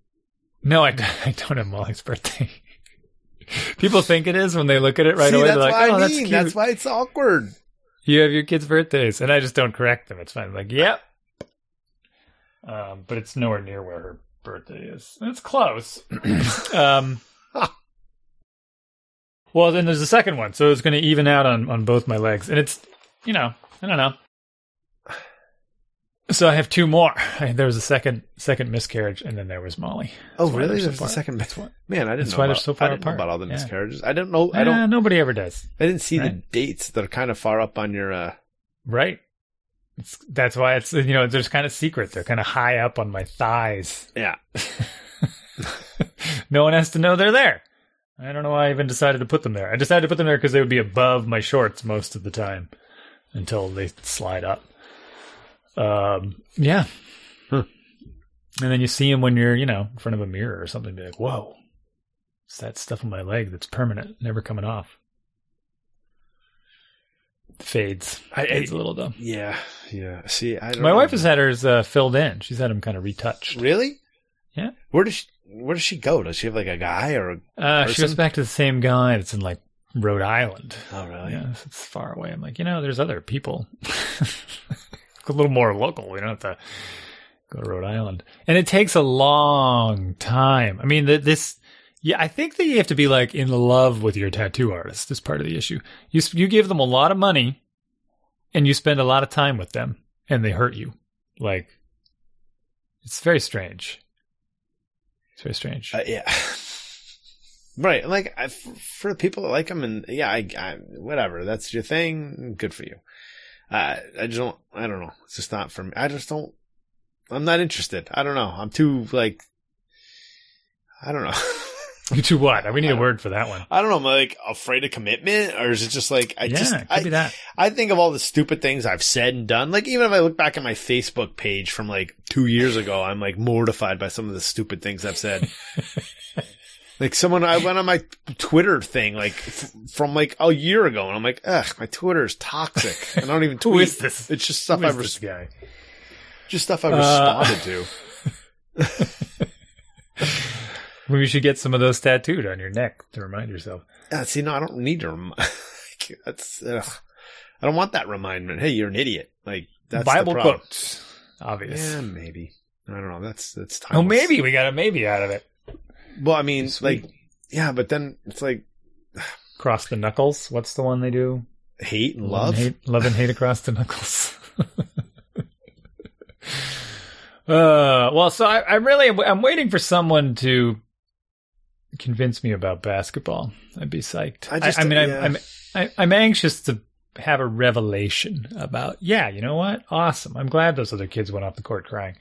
No, I don't have Molly's birthday. People think it is when they look at it right away. They're like, oh, that's cute. That's why it's awkward. You have your kids' birthdays. And I just don't correct them. It's fine. I'm like, yep. But it's nowhere near where her birthday is. It's close. Well, then there's the second one, so it's going to even out on both my legs. And it's, you know, I don't know. So I have two more. There was a second miscarriage, and then there was Molly. Oh, really? There's a second miscarriage? Man, I didn't know about all the miscarriages. I don't know. Nobody ever does. I didn't see the dates that are kind of far up on your... Right. That's why it's, you know, there's kind of secret. They're kind of high up on my thighs. Yeah. No one has to know they're there. I don't know why I even decided to put them there. I decided to put them there because they would be above my shorts most of the time until they slide up. Yeah. Huh. And then you see them when you're, you know, in front of a mirror or something. Be like, whoa, it's that stuff on my leg that's permanent, never coming off. Fades. Fades a little, though. Yeah. See, I don't know. My wife has had hers filled in. She's had them kind of retouched. Really? Yeah. Where does she go? Does she have like a guy or a person? She goes back to the same guy that's in like Rhode Island. Oh, really? Yeah, it's far away. I'm like, you know, there's other people. A little more local. We don't have to go to Rhode Island. And it takes a long time. I mean, I think that you have to be like in love with your tattoo artist is part of the issue. You give them a lot of money and you spend a lot of time with them and they hurt you. Like, it's very strange. Very strange. Yeah. Right. Like, for people that like them, and yeah, I whatever. That's your thing. Good for you. I don't know. It's just not for me. I'm not interested. I don't know. I'm too, like, I don't know. You're too what? We need a word for that one. I don't know. Am I, like, afraid of commitment? Or is it just like, it could be that. I think of all the stupid things I've said and done. Like, even if I look back at my Facebook page from, like, 2 years ago, I'm, like, mortified by some of the stupid things I've said. Like someone, I went on my Twitter thing, like from like a year ago, and I'm like, ugh, my Twitter is toxic. I don't even tweet. Who is this? It's just stuff I responded to. Maybe you should get some of those tattooed on your neck to remind yourself. See, no, I don't need to remind. I don't want that reminder. Hey, you're an idiot. Like that's Bible the quotes, obvious. Yeah, maybe. I don't know. That's time. Oh, maybe we got a maybe out of it. Well, I mean, sweet. Like, yeah, but then it's like cross the knuckles. What's the one they do? Hate and love. Love and hate across the knuckles. Well, so I'm waiting for someone to convince me about basketball. I'd be psyched. I'm anxious to have a revelation about, yeah, you know what? Awesome. I'm glad those other kids went off the court crying.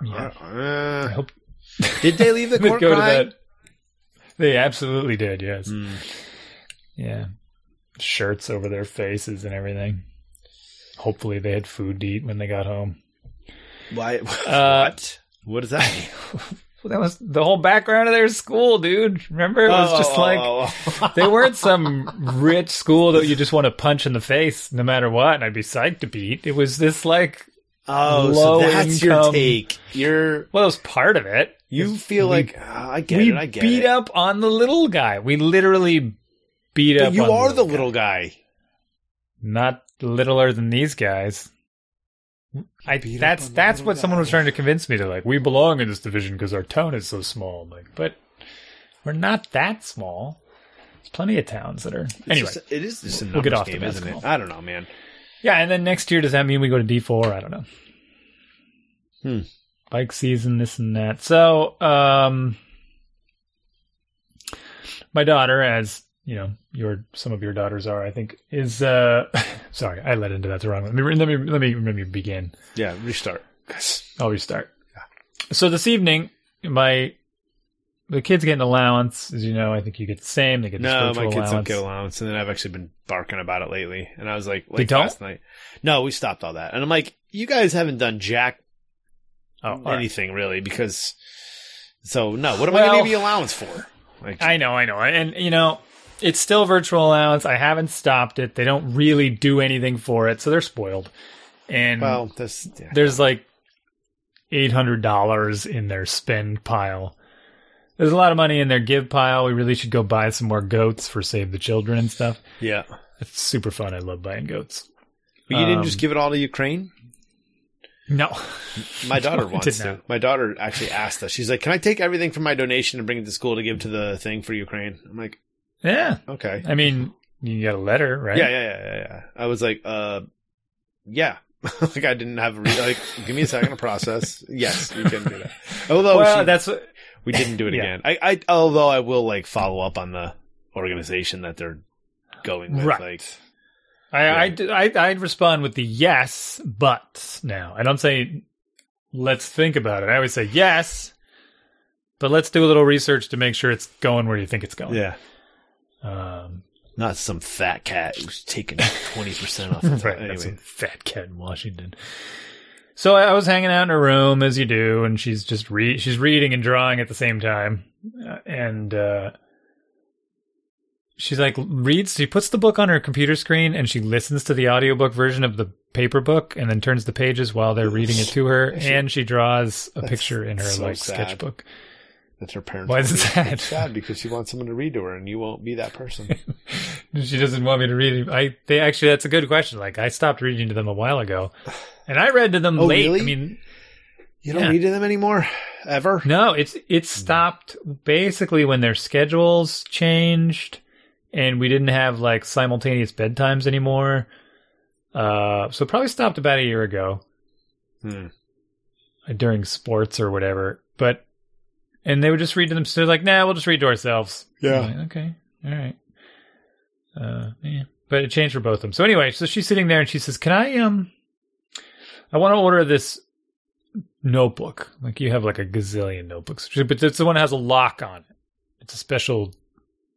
Yeah. I hope. Did they leave the court crying? They absolutely did, yes. Mm. Yeah. Shirts over their faces and everything. Hopefully they had food to eat when they got home. Why? What? What is that? Well, that was the whole background of their school, dude. Remember? It was just like, they weren't some rich school that you just want to punch in the face no matter what, and I'd be psyched to beat. It was this like low income. So that's your take. Well, it was part of it. You feel like, I get it. We beat up on the little guy. We literally beat up on the little guy. You are the little guy. Not littler than these guys. That's what someone was trying to convince me to, like, we belong in this division because our town is so small. I'm like, but we're not that small. There's plenty of towns that are. Anyway, it is just a numbers we'll get off game, isn't it? I don't know, man. Yeah, and then next year, does that mean we go to D4? I don't know. Bike season, this and that. So, my daughter, as you know, some of your daughters are, I think, is sorry, I led into that the wrong way. Let me begin. Yeah, restart. I'll restart. Yeah. So this evening, the kids get an allowance, as you know. I think you get the same. They get my kids don't get allowance, and then I've actually been barking about it lately. And I was like last night, no, we stopped all that. And I'm like, you guys haven't done anything really, because what am I going to give you allowance for? Like, I know, and you know. It's still virtual allowance. I haven't stopped it. They don't really do anything for it, so they're spoiled. And there's like $800 in their spend pile. There's a lot of money in their give pile. We really should go buy some more goats for Save the Children and stuff. Yeah. It's super fun. I love buying goats. But you didn't just give it all to Ukraine? No. My daughter wants to. My daughter actually asked us. She's like, can I take everything from my donation and bring it to school to give to the thing for Ukraine? I'm like... Yeah. Okay. I mean, you got a letter, right? Yeah. I was like, yeah. Like, I didn't have give me a second to process. Yes, you can do that. Although we didn't do it again. Although I will follow up on the organization that they're going with. Right. I'd respond with the yes, but now. I don't say, let's think about it. I always say yes, but let's do a little research to make sure it's going where you think it's going. Yeah. Not some fat cat who's taking 20% off the top. Right, anyway. Not some fat cat in Washington. So I was hanging out in her room, as you do, and she's just she's reading and drawing at the same time. And she's like, reads, she puts the book on her computer screen and she listens to the audiobook version of the paper book and then turns the pages while they're reading it to her. And she draws a picture in her sketchbook. That's her parents. Why is it sad? It's sad because she wants someone to read to her, and you won't be that person. She doesn't want me to read. That's a good question. Like, I stopped reading to them a while ago, and I read to them late. Really? I mean, you don't read to them anymore, ever? No, it's stopped basically when their schedules changed, and we didn't have simultaneous bedtimes anymore. So probably stopped about a year ago, during sports or whatever, but. And they would just read to them. So they're like, nah, we'll just read to ourselves. Yeah. Like, okay. All right. Yeah. But it changed for both of them. So anyway, so she's sitting there and she says, can I want to order this notebook. Like, you have a gazillion notebooks. But it's the one that has a lock on it. It's a special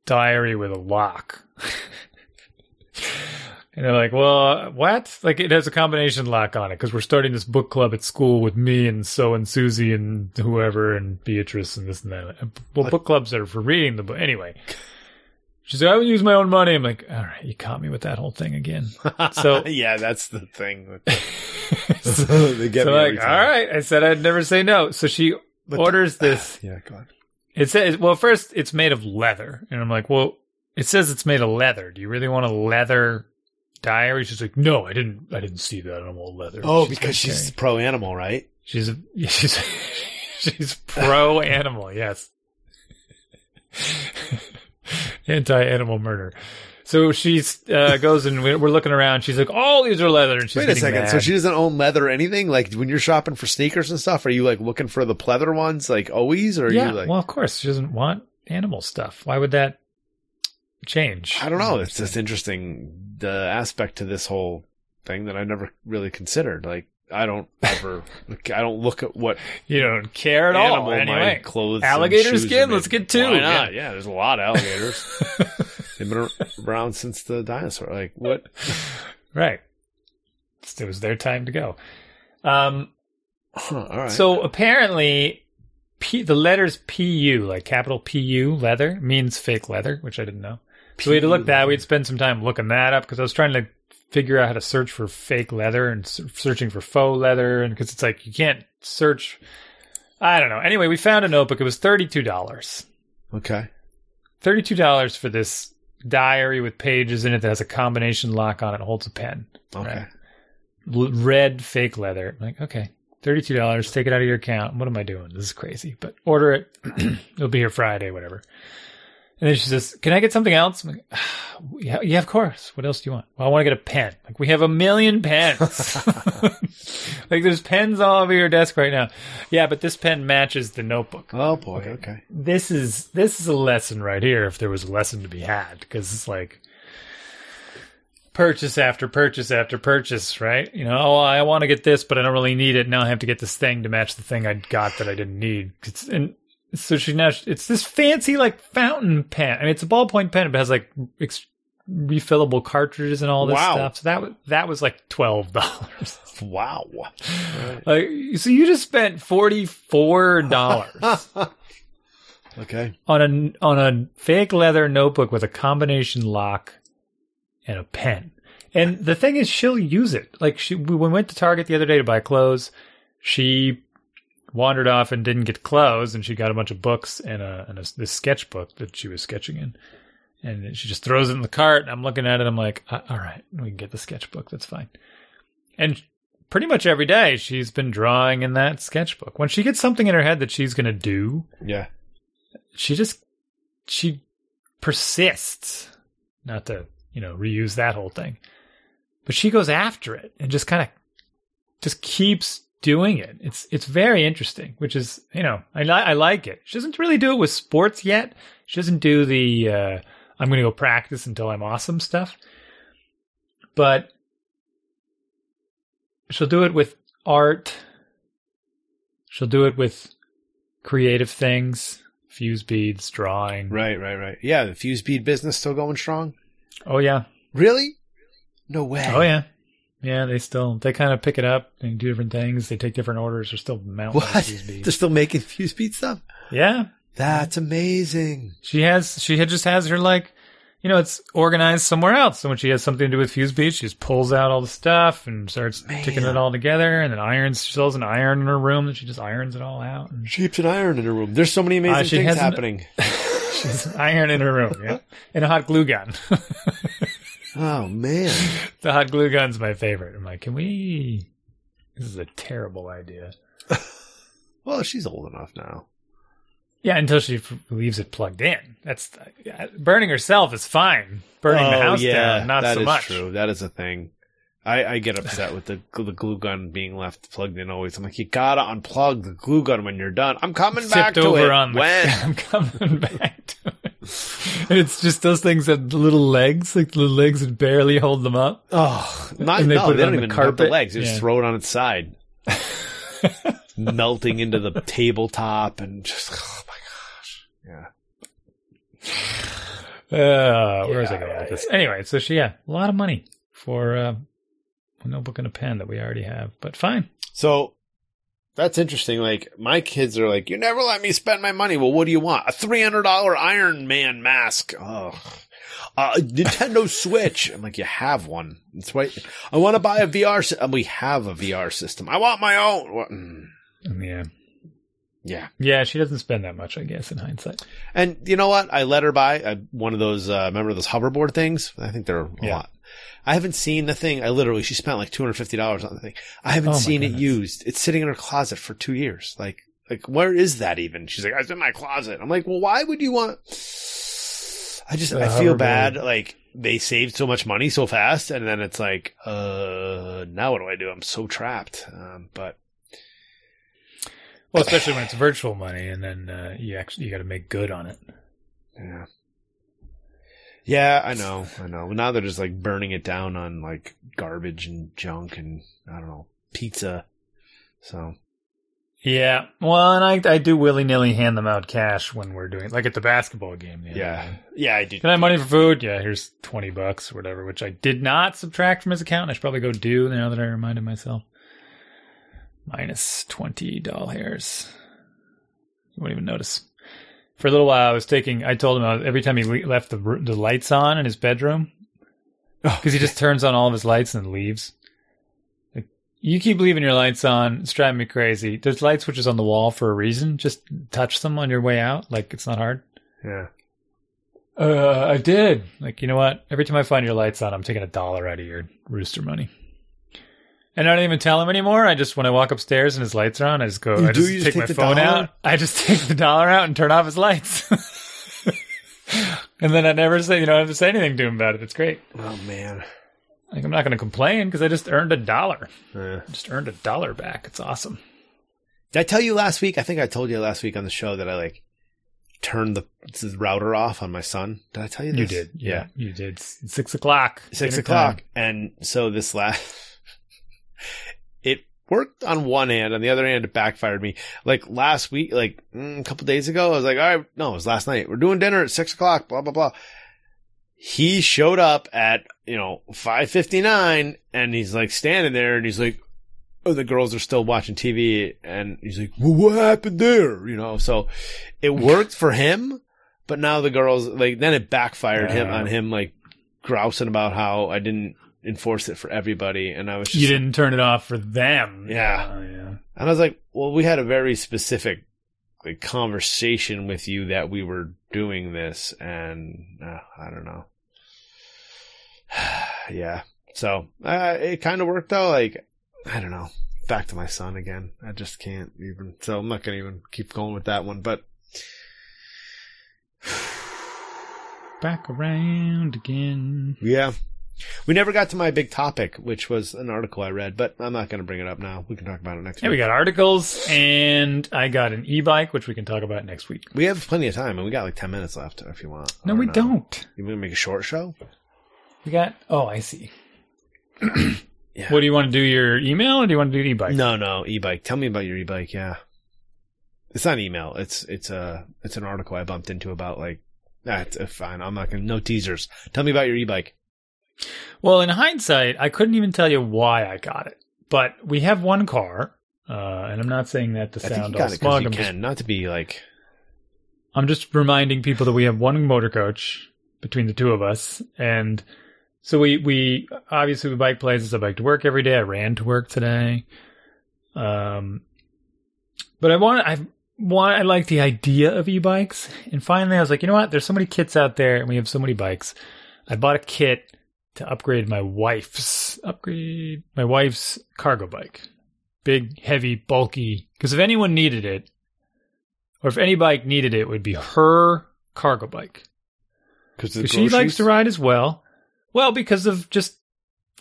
diary with a lock. And they're like, well, what? Like, it has a combination lock on it because we're starting this book club at school with me and so and Susie and whoever and Beatrice and this and that. Well, book clubs are for reading the book. Anyway, she's like, I would use my own money. I'm like, all right, you caught me with that whole thing again. So yeah, that's the thing. They get so me like, all right, I said I'd never say no. So she orders this. Yeah, go on. It says, well, first it's made of leather. And I'm like, well, it says it's made of leather. Do you really want a leather diary? She's like, no, I didn't see that animal leather. Oh, because she's pro animal, right? She's pro animal. Yes. Anti-animal murder. So she goes and we're looking around. She's like, all these are leather. And she's wait a second. Mad. So she doesn't own leather or anything? Like when you're shopping for sneakers and stuff, are you like looking for the pleather ones like always? Or are you like, well, of course. She doesn't want animal stuff. Why would that change? I don't know. It's just interesting, the aspect to this whole thing that I never really considered. Like I don't look at what you don't care at all. Anyway, my clothes, alligator skin. Let's get to it. Yeah, there's a lot of alligators. They've been around since the dinosaur. Like what? Right. It was their time to go. All right. So apparently, the letters PU, like capital PU leather, means fake leather, which I didn't know. So we had to look that. We'd spend some time looking that up because I was trying to figure out how to search for fake leather and searching for faux leather, and because it's like you can't search. I don't know. Anyway, we found a notebook. It was $32. Okay, $32 for this diary with pages in it that has a combination lock on it, holds a pen. Okay, right? Red fake leather. I'm like, okay, $32. Take it out of your account. What am I doing? This is crazy. But order it. It'll be here Friday, whatever. And then she says, can I get something else? I'm like, yeah, of course. What else do you want? Well, I want to get a pen. Like, we have 1,000,000 pens. Like, there's pens all over your desk right now. Yeah, but this pen matches the notebook. Oh, boy. Okay. This is a lesson right here, if there was a lesson to be had. Because it's like purchase after purchase after purchase, right? You know, oh, I want to get this, but I don't really need it. Now I have to get this thing to match the thing I got that I didn't need. So she now, it's this fancy like fountain pen. I mean, it's a ballpoint pen, but it has like refillable cartridges and all this stuff. So that was like $12. Wow. Right. Like, so you just spent $44. Okay. On a fake leather notebook with a combination lock and a pen. And the thing is, she'll use it. Like we went to Target the other day to buy clothes. She wandered off and didn't get clothes, and she got a bunch of books and this sketchbook that she was sketching in. And she just throws it in the cart, and I'm looking at it, I'm like, all right, we can get the sketchbook, that's fine. And pretty much every day, she's been drawing in that sketchbook. When she gets something in her head that she's going to do, yeah, she persists. Not to, reuse that whole thing. But she goes after it and just kind of just keeps doing it. It's very interesting, which is, I like it. She doesn't really do it with sports yet. She doesn't do the I'm going to go practice until I'm awesome stuff. But she'll do it with art. She'll do it with creative things, fuse beads, drawing. Right. Yeah, the fuse bead business still going strong? Oh, yeah. Really? No way. Oh, yeah. Yeah, they kind of pick it up and do different things. They take different orders. They're still mounting fuse beads. They're still making fuse bead stuff? Yeah. That's amazing. She just has her, like, it's organized somewhere else. So when she has something to do with fuse beads, she just pulls out all the stuff and starts ticking it all together, and then irons. She sells an iron in her room, and she just irons it all out. And she keeps an iron in her room. There's so many amazing things happening. She has an iron in her room, yeah. And a hot glue gun. Oh, man. The hot glue gun's my favorite. I'm like, this is a terrible idea. Well, she's old enough now. Yeah, until she leaves it plugged in. That's burning herself is fine. Burning the house down, not so much. That is true. That is a thing. I get upset with the glue gun being left plugged in always. I'm like, you gotta unplug the glue gun when you're done. I'm coming back to it. I'm coming back to it. And it's just those things that the legs that barely hold them up. Oh, they don't even carpet the legs. They just throw it on its side. Melting into the tabletop and just, oh my gosh. Yeah. Where was I going with this? Anyway, so a lot of money. for a notebook and a pen that we already have, but fine. So that's interesting. Like, my kids are like, you never let me spend my money. Well, what do you want? A $300 Iron Man mask. Oh, Nintendo Switch. I'm like, you have one. That's why I want to buy a VR system. We have a VR system. I want my own. Yeah. Yeah. Yeah, she doesn't spend that much, I guess, in hindsight. And you know what? I let her buy one of those, remember those hoverboard things? I think they're a lot. I haven't seen the thing. She spent like $250 on the thing. I haven't seen it used. It's sitting in her closet for 2 years. Like, where is that even? She's like, it's in my closet. I'm like, well, why would you want... I feel bad. Like, they saved so much money so fast. And then it's like, now what do I do? I'm so trapped. Well, especially when it's virtual money, and then you got to make good on it. Yeah. Yeah, I know. Now they're just like burning it down on like garbage and junk and, I don't know, pizza. So. Yeah. Well, and I do willy-nilly hand them out cash when we're doing, like at the basketball game. Yeah. Yeah, I do. Can I have money for food? Yeah, here's $20 or whatever, which I did not subtract from his account. I should probably go do now that I reminded myself. Minus $20. You won't even notice. For a little while, I told him every time he left the lights on in his bedroom, because he just turns on all of his lights and leaves. Like, you keep leaving your lights on. It's driving me crazy. There's light switches on the wall for a reason. Just touch them on your way out. Like, it's not hard. Yeah. I did. Like, you know what? Every time I find your lights on, I'm taking $1 out of your rooster money. And I don't even tell him anymore. I just, when I walk upstairs and his lights are on, I just go, I just take my phone out. I just take the $1 out and turn off his lights. And then I never say, you don't have to say anything to him about it. It's great. Oh, man. Like, I'm not going to complain because I just earned $1. Yeah. I just earned $1 back. It's awesome. Did I tell you last week? I think I told you last week on the show that I turned the router off on my son. Did I tell you this? You did. Yeah. You did. 6 o'clock. 6 o'clock. And so this last... It worked on one hand. On the other hand, it backfired me. Like last week, a couple days ago, I was like, all right, no, it was last night. We're doing dinner at 6 o'clock, blah, blah, blah. He showed up at, 5:59 and he's like standing there and he's like, oh, the girls are still watching TV. And he's like, well, what happened there? So it worked for him, but now the girls, then it backfired on him, grousing about how I didn't enforce it for everybody, and I was just... You didn't turn it off for them. Yeah. Oh, yeah. And I was like, well, we had a very specific conversation with you that we were doing this, and I don't know. Yeah. So, it kind of worked, though. I don't know. Back to my son again. I just can't even... So, I'm not going to even keep going with that one, but... Back around again. Yeah. We never got to my big topic, which was an article I read, but I'm not going to bring it up now. We can talk about it next week. Yeah, we got articles, and I got an e-bike, which we can talk about next week. We have plenty of time, and we got 10 minutes left if you want. No, we don't. You want to make a short show? We got... Oh, I see. Yeah. What, do you want to do your email, or do you want to do an e-bike? No, e-bike. Tell me about your e-bike, yeah. It's not email. It's an article I bumped into about, that's fine. I'm not going to... No teasers. Tell me about your e-bike. Well, in hindsight, I couldn't even tell you why I got it. But we have one car, and I'm not saying that to sound all smug. I'm just reminding people that we have one motor coach between the two of us, and so we obviously we bike places. I bike to work every day. I ran to work today. But I like the idea of e-bikes, and finally I was like, you know what? There's so many kits out there, and we have so many bikes. I bought a kit to upgrade my wife's cargo bike. Big, heavy, bulky. Because if anyone needed it, or if any bike needed it, it would be her cargo bike. Because she likes to ride as well. Well, because of just,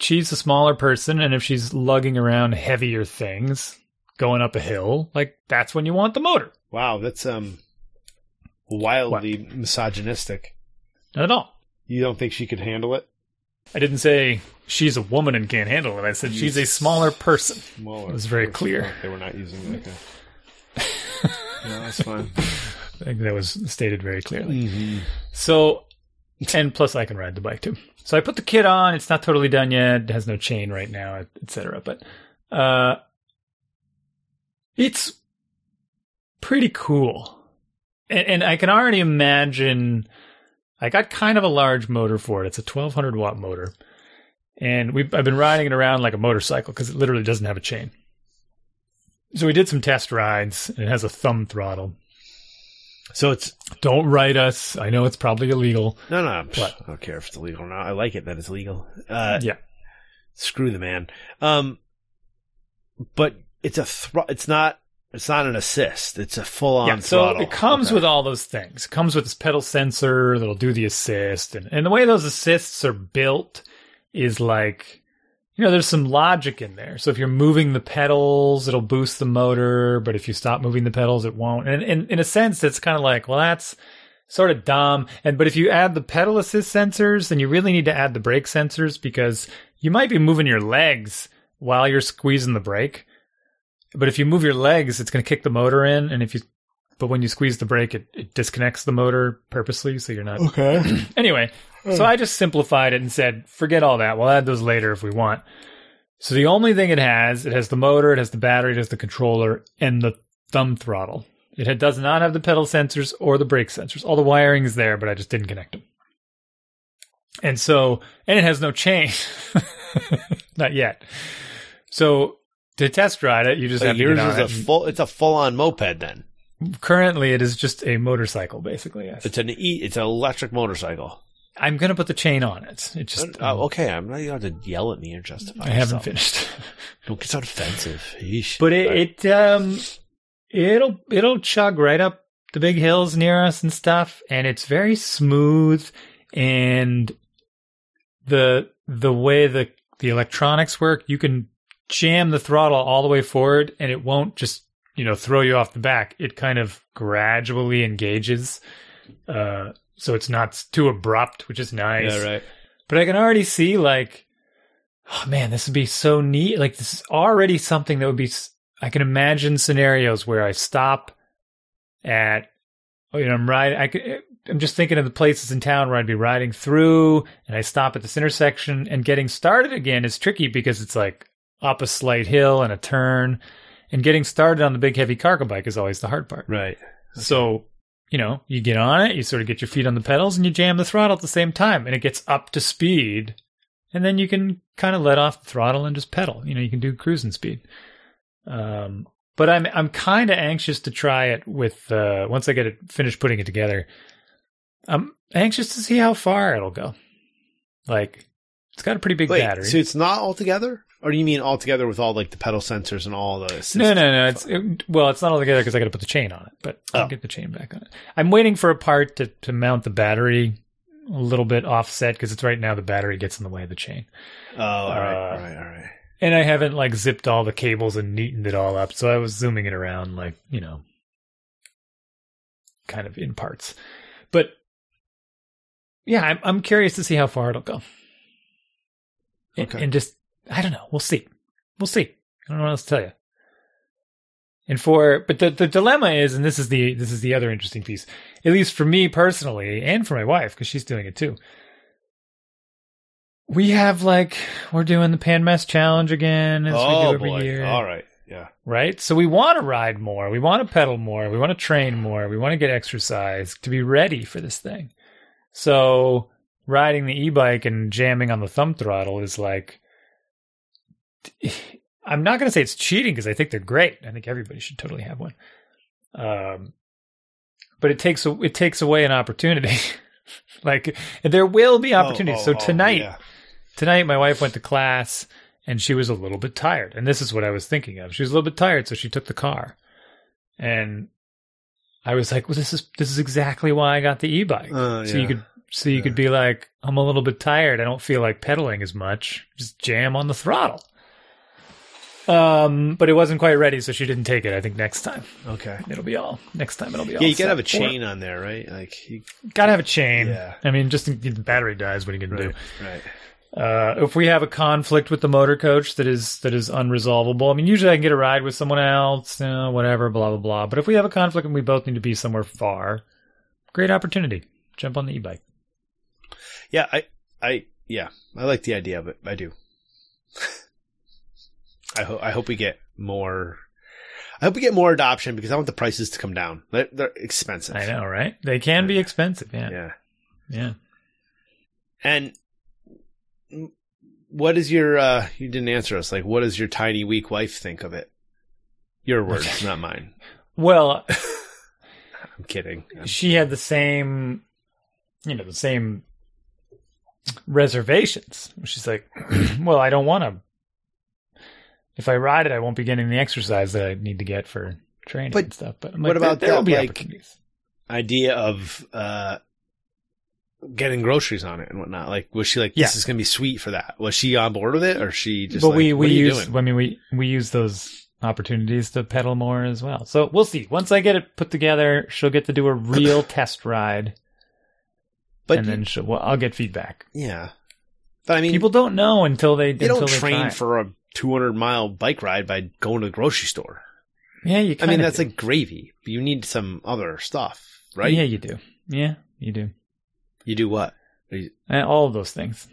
she's a smaller person, and if she's lugging around heavier things, going up a hill, that's when you want the motor. Wow, that's wildly misogynistic. Not at all. You don't think she could handle it? I didn't say she's a woman and can't handle it. I said she's a smaller person. It was very clear. They were not using it. No, that's fine. I think that was stated very clearly. Mm-hmm. So And plus I can ride the bike too. So I put the kit on. It's not totally done yet. It has no chain right now, etc. But it's pretty cool. And I can already imagine, I got kind of a large motor for it. It's a 1200 watt motor. And I've been riding it around like a motorcycle because it literally doesn't have a chain. So we did some test rides, and it has a thumb throttle. So it's... Don't write us. I know it's probably illegal. No. But I don't care if it's illegal or not. I like it that it's legal. Yeah. Screw the man. But it's a... It's not an assist. It's a full-on throttle. It comes with all those things. It comes with this pedal sensor that'll do the assist. And the way those assists are built is like... You know, there's some logic in there. So if you're moving the pedals, it'll boost the motor. But if you stop moving the pedals, it won't. And in a sense, it's kind of like, well, that's sort of dumb. But if you add the pedal assist sensors, then you really need to add the brake sensors because you might be moving your legs while you're squeezing the brake. But if you move your legs, it's going to kick the motor in. But when you squeeze the brake, it disconnects the motor purposely, so you're not... Okay. Anyway... So I just simplified it and said, forget all that. We'll add those later if we want. So the only thing it has the motor, it has the battery, it has the controller, and the thumb throttle. It does not have the pedal sensors or the brake sensors. All the wiring is there, but I just didn't connect them. And it has no chain. Not yet. So to test ride it, you just have to get on it. It's a full-on moped then. Currently, it is just a motorcycle, basically. Yes. It's an electric motorcycle. I'm going to put the chain on it. It just okay. I'm not going to have to yell at me or justify it. I haven't finished. Don't get so offensive. Yeesh. But it'll chug right up the big hills near us and stuff, and it's very smooth, and the way the electronics work, you can jam the throttle all the way forward and it won't just, throw you off the back. It kind of gradually engages. So it's not too abrupt, which is nice. Yeah, right. But I can already see, like, oh, man, this would be so neat. Like, this is already something that would be... I can imagine scenarios where I stop at... I'm riding... I'm just thinking of the places in town where I'd be riding through, and I stop at this intersection, and getting started again is tricky because it's, like, up a slight hill and a turn. And getting started on the big, heavy cargo bike is always the hard part. Right. Okay. So... you get on it, you sort of get your feet on the pedals, and you jam the throttle at the same time, and it gets up to speed, and then you can kind of let off the throttle and just pedal. You can do cruising speed. But I'm kind of anxious to try it with, once I get it finished putting it together, I'm anxious to see how far it'll go. Like, it's got a pretty big battery. So it's not all together? Or do you mean all together with all, like, the pedal sensors and all those? No. It's not all together because I got to put the chain on it, but I'll get the chain back on it. I'm waiting for a part to mount the battery a little bit offset because it's right now the battery gets in the way of the chain. Oh, all right. And I haven't, like, zipped all the cables and neatened it all up, so I was zooming it around, like, kind of in parts. But, yeah, I'm curious to see how far it'll go. And just... I don't know. We'll see. I don't know what else to tell you. But the dilemma is, and this is the other interesting piece, at least for me personally and for my wife, because she's doing it too. We have we're doing the Pan Mass Challenge again, as we do every year. All right. Yeah. Right. So we want to ride more. We want to pedal more. We want to train more. We want to get exercise to be ready for this thing. So riding the e-bike and jamming on the thumb throttle is I'm not going to say it's cheating because I think they're great. I think everybody should totally have one. But it takes away an opportunity. There will be opportunities. Tonight my wife went to class and she was a little bit tired. And this is what I was thinking of. She was a little bit tired, so she took the car. And I was like, well, this is exactly why I got the e-bike. So you could be like, I'm a little bit tired. I don't feel like pedaling as much. Just jam on the throttle. But it wasn't quite ready, so she didn't take it. I think next time. Okay. Next time it'll be all. Yeah, you got to have a chain on there, right? You got to have a chain. Yeah. I mean, just in case the battery dies, what are you going to do? Right. If we have a conflict with the motor coach that is unresolvable, I mean, usually I can get a ride with someone else, whatever, blah, blah, blah. But if we have a conflict and we both need to be somewhere far, great opportunity. Jump on the e-bike. Yeah, I like the idea of it. I do. I hope we get more adoption, because I want the prices to come down. They're expensive. I know, right? They can be expensive. Yeah. Yeah. And what is your, you didn't answer us. Like, what does your tiny weak wife think of it? Your words, not mine. Well, I'm kidding. She had the same reservations. She's like, well, I don't want to, if I ride it, I won't be getting the exercise that I need to get for training and stuff. But I'm like, what about there'll be opportunities. Idea of, getting groceries on it and whatnot. Like, was she like, this is going to be sweet for that? Was she on board with it, or she just, but we use those opportunities to pedal more as well. So we'll see. Once I get it put together, she'll get to do a real test ride. But I'll get feedback. Yeah. But I mean, people don't know until they train for a 200-mile bike ride by going to the grocery store. Yeah, you kind of that's like gravy. You need some other stuff, right? Yeah, you do. Yeah, you do. You do what? All of those things.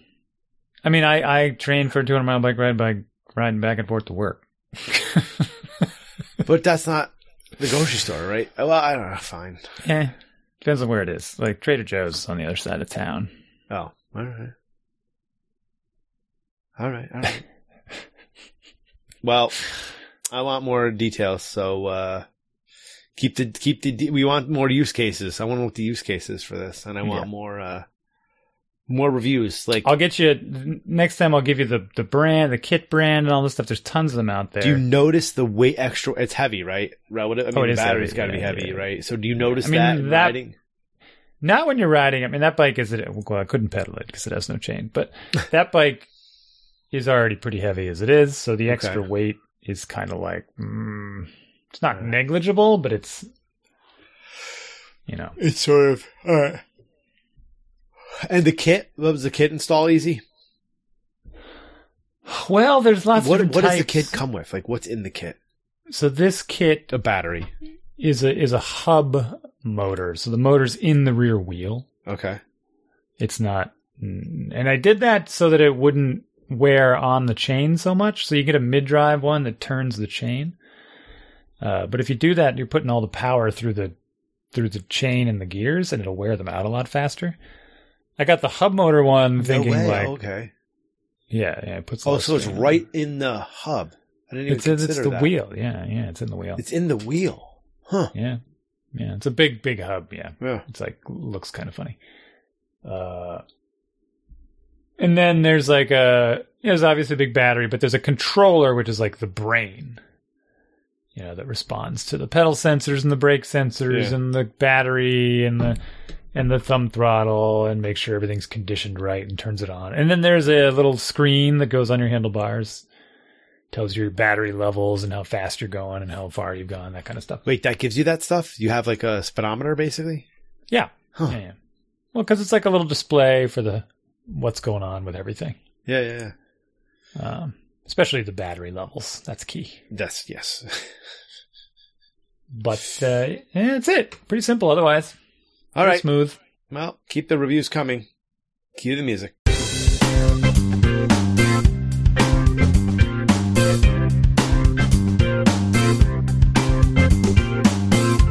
I mean, I train for a 200-mile bike ride by riding back and forth to work. But that's not the grocery store, right? Well, I don't know. Fine. Yeah. Depends on where it is. Like, Trader Joe's is on the other side of town. Oh, all right. Well, I want more details, so we want more use cases. I want to look at the use cases for this, and I want more reviews. Like, I'll get you next time. I'll give you the brand, the kit brand, and all this stuff. There's tons of them out there. Do you notice the weight extra? It's heavy, right? Relative. I mean, the battery's got to be heavy, right? So, do you notice that riding? Not when you're riding. I mean, that bike is it. Well, I couldn't pedal it because it has no chain, but that bike is already pretty heavy as it is. So the extra weight is kind of like. It's not negligible, but it's, It's sort of, all right. And the kit? Was the kit install easy? Well, there's lots of different types. What does the kit come with? Like, what's in the kit? So this kit... A battery. Is a hub motor. So the motor's in the rear wheel. Okay. It's not... And I did that so that it wouldn't wear on the chain so much. So you get a mid-drive one that turns the chain. But if you do that, you're putting all the power through the chain and the gears, and it'll wear them out a lot faster. I got the hub motor one, thinking like, okay, yeah, it puts. Oh, so it's right in the hub. I didn't even consider that. It's the wheel, yeah, it's in the wheel. It's in the wheel, huh? Yeah, it's a big hub. Yeah, it's like looks kind of funny. And then there's like there's obviously a big battery, but there's a controller, which is like the brain. That responds to the pedal sensors and the brake sensors and the battery and the thumb throttle, and makes sure everything's conditioned right and turns it on. And then there's a little screen that goes on your handlebars, tells you your battery levels and how fast you're going and how far you've gone, that kind of stuff. Wait, that gives you that stuff? You have like a speedometer, basically? Yeah. Huh. Yeah. Well, because it's like a little display for the what's going on with everything. Yeah. Especially the battery levels. That's key. Yes. But that's it. Pretty simple otherwise. All right. Smooth. Well, keep the reviews coming. Cue the music.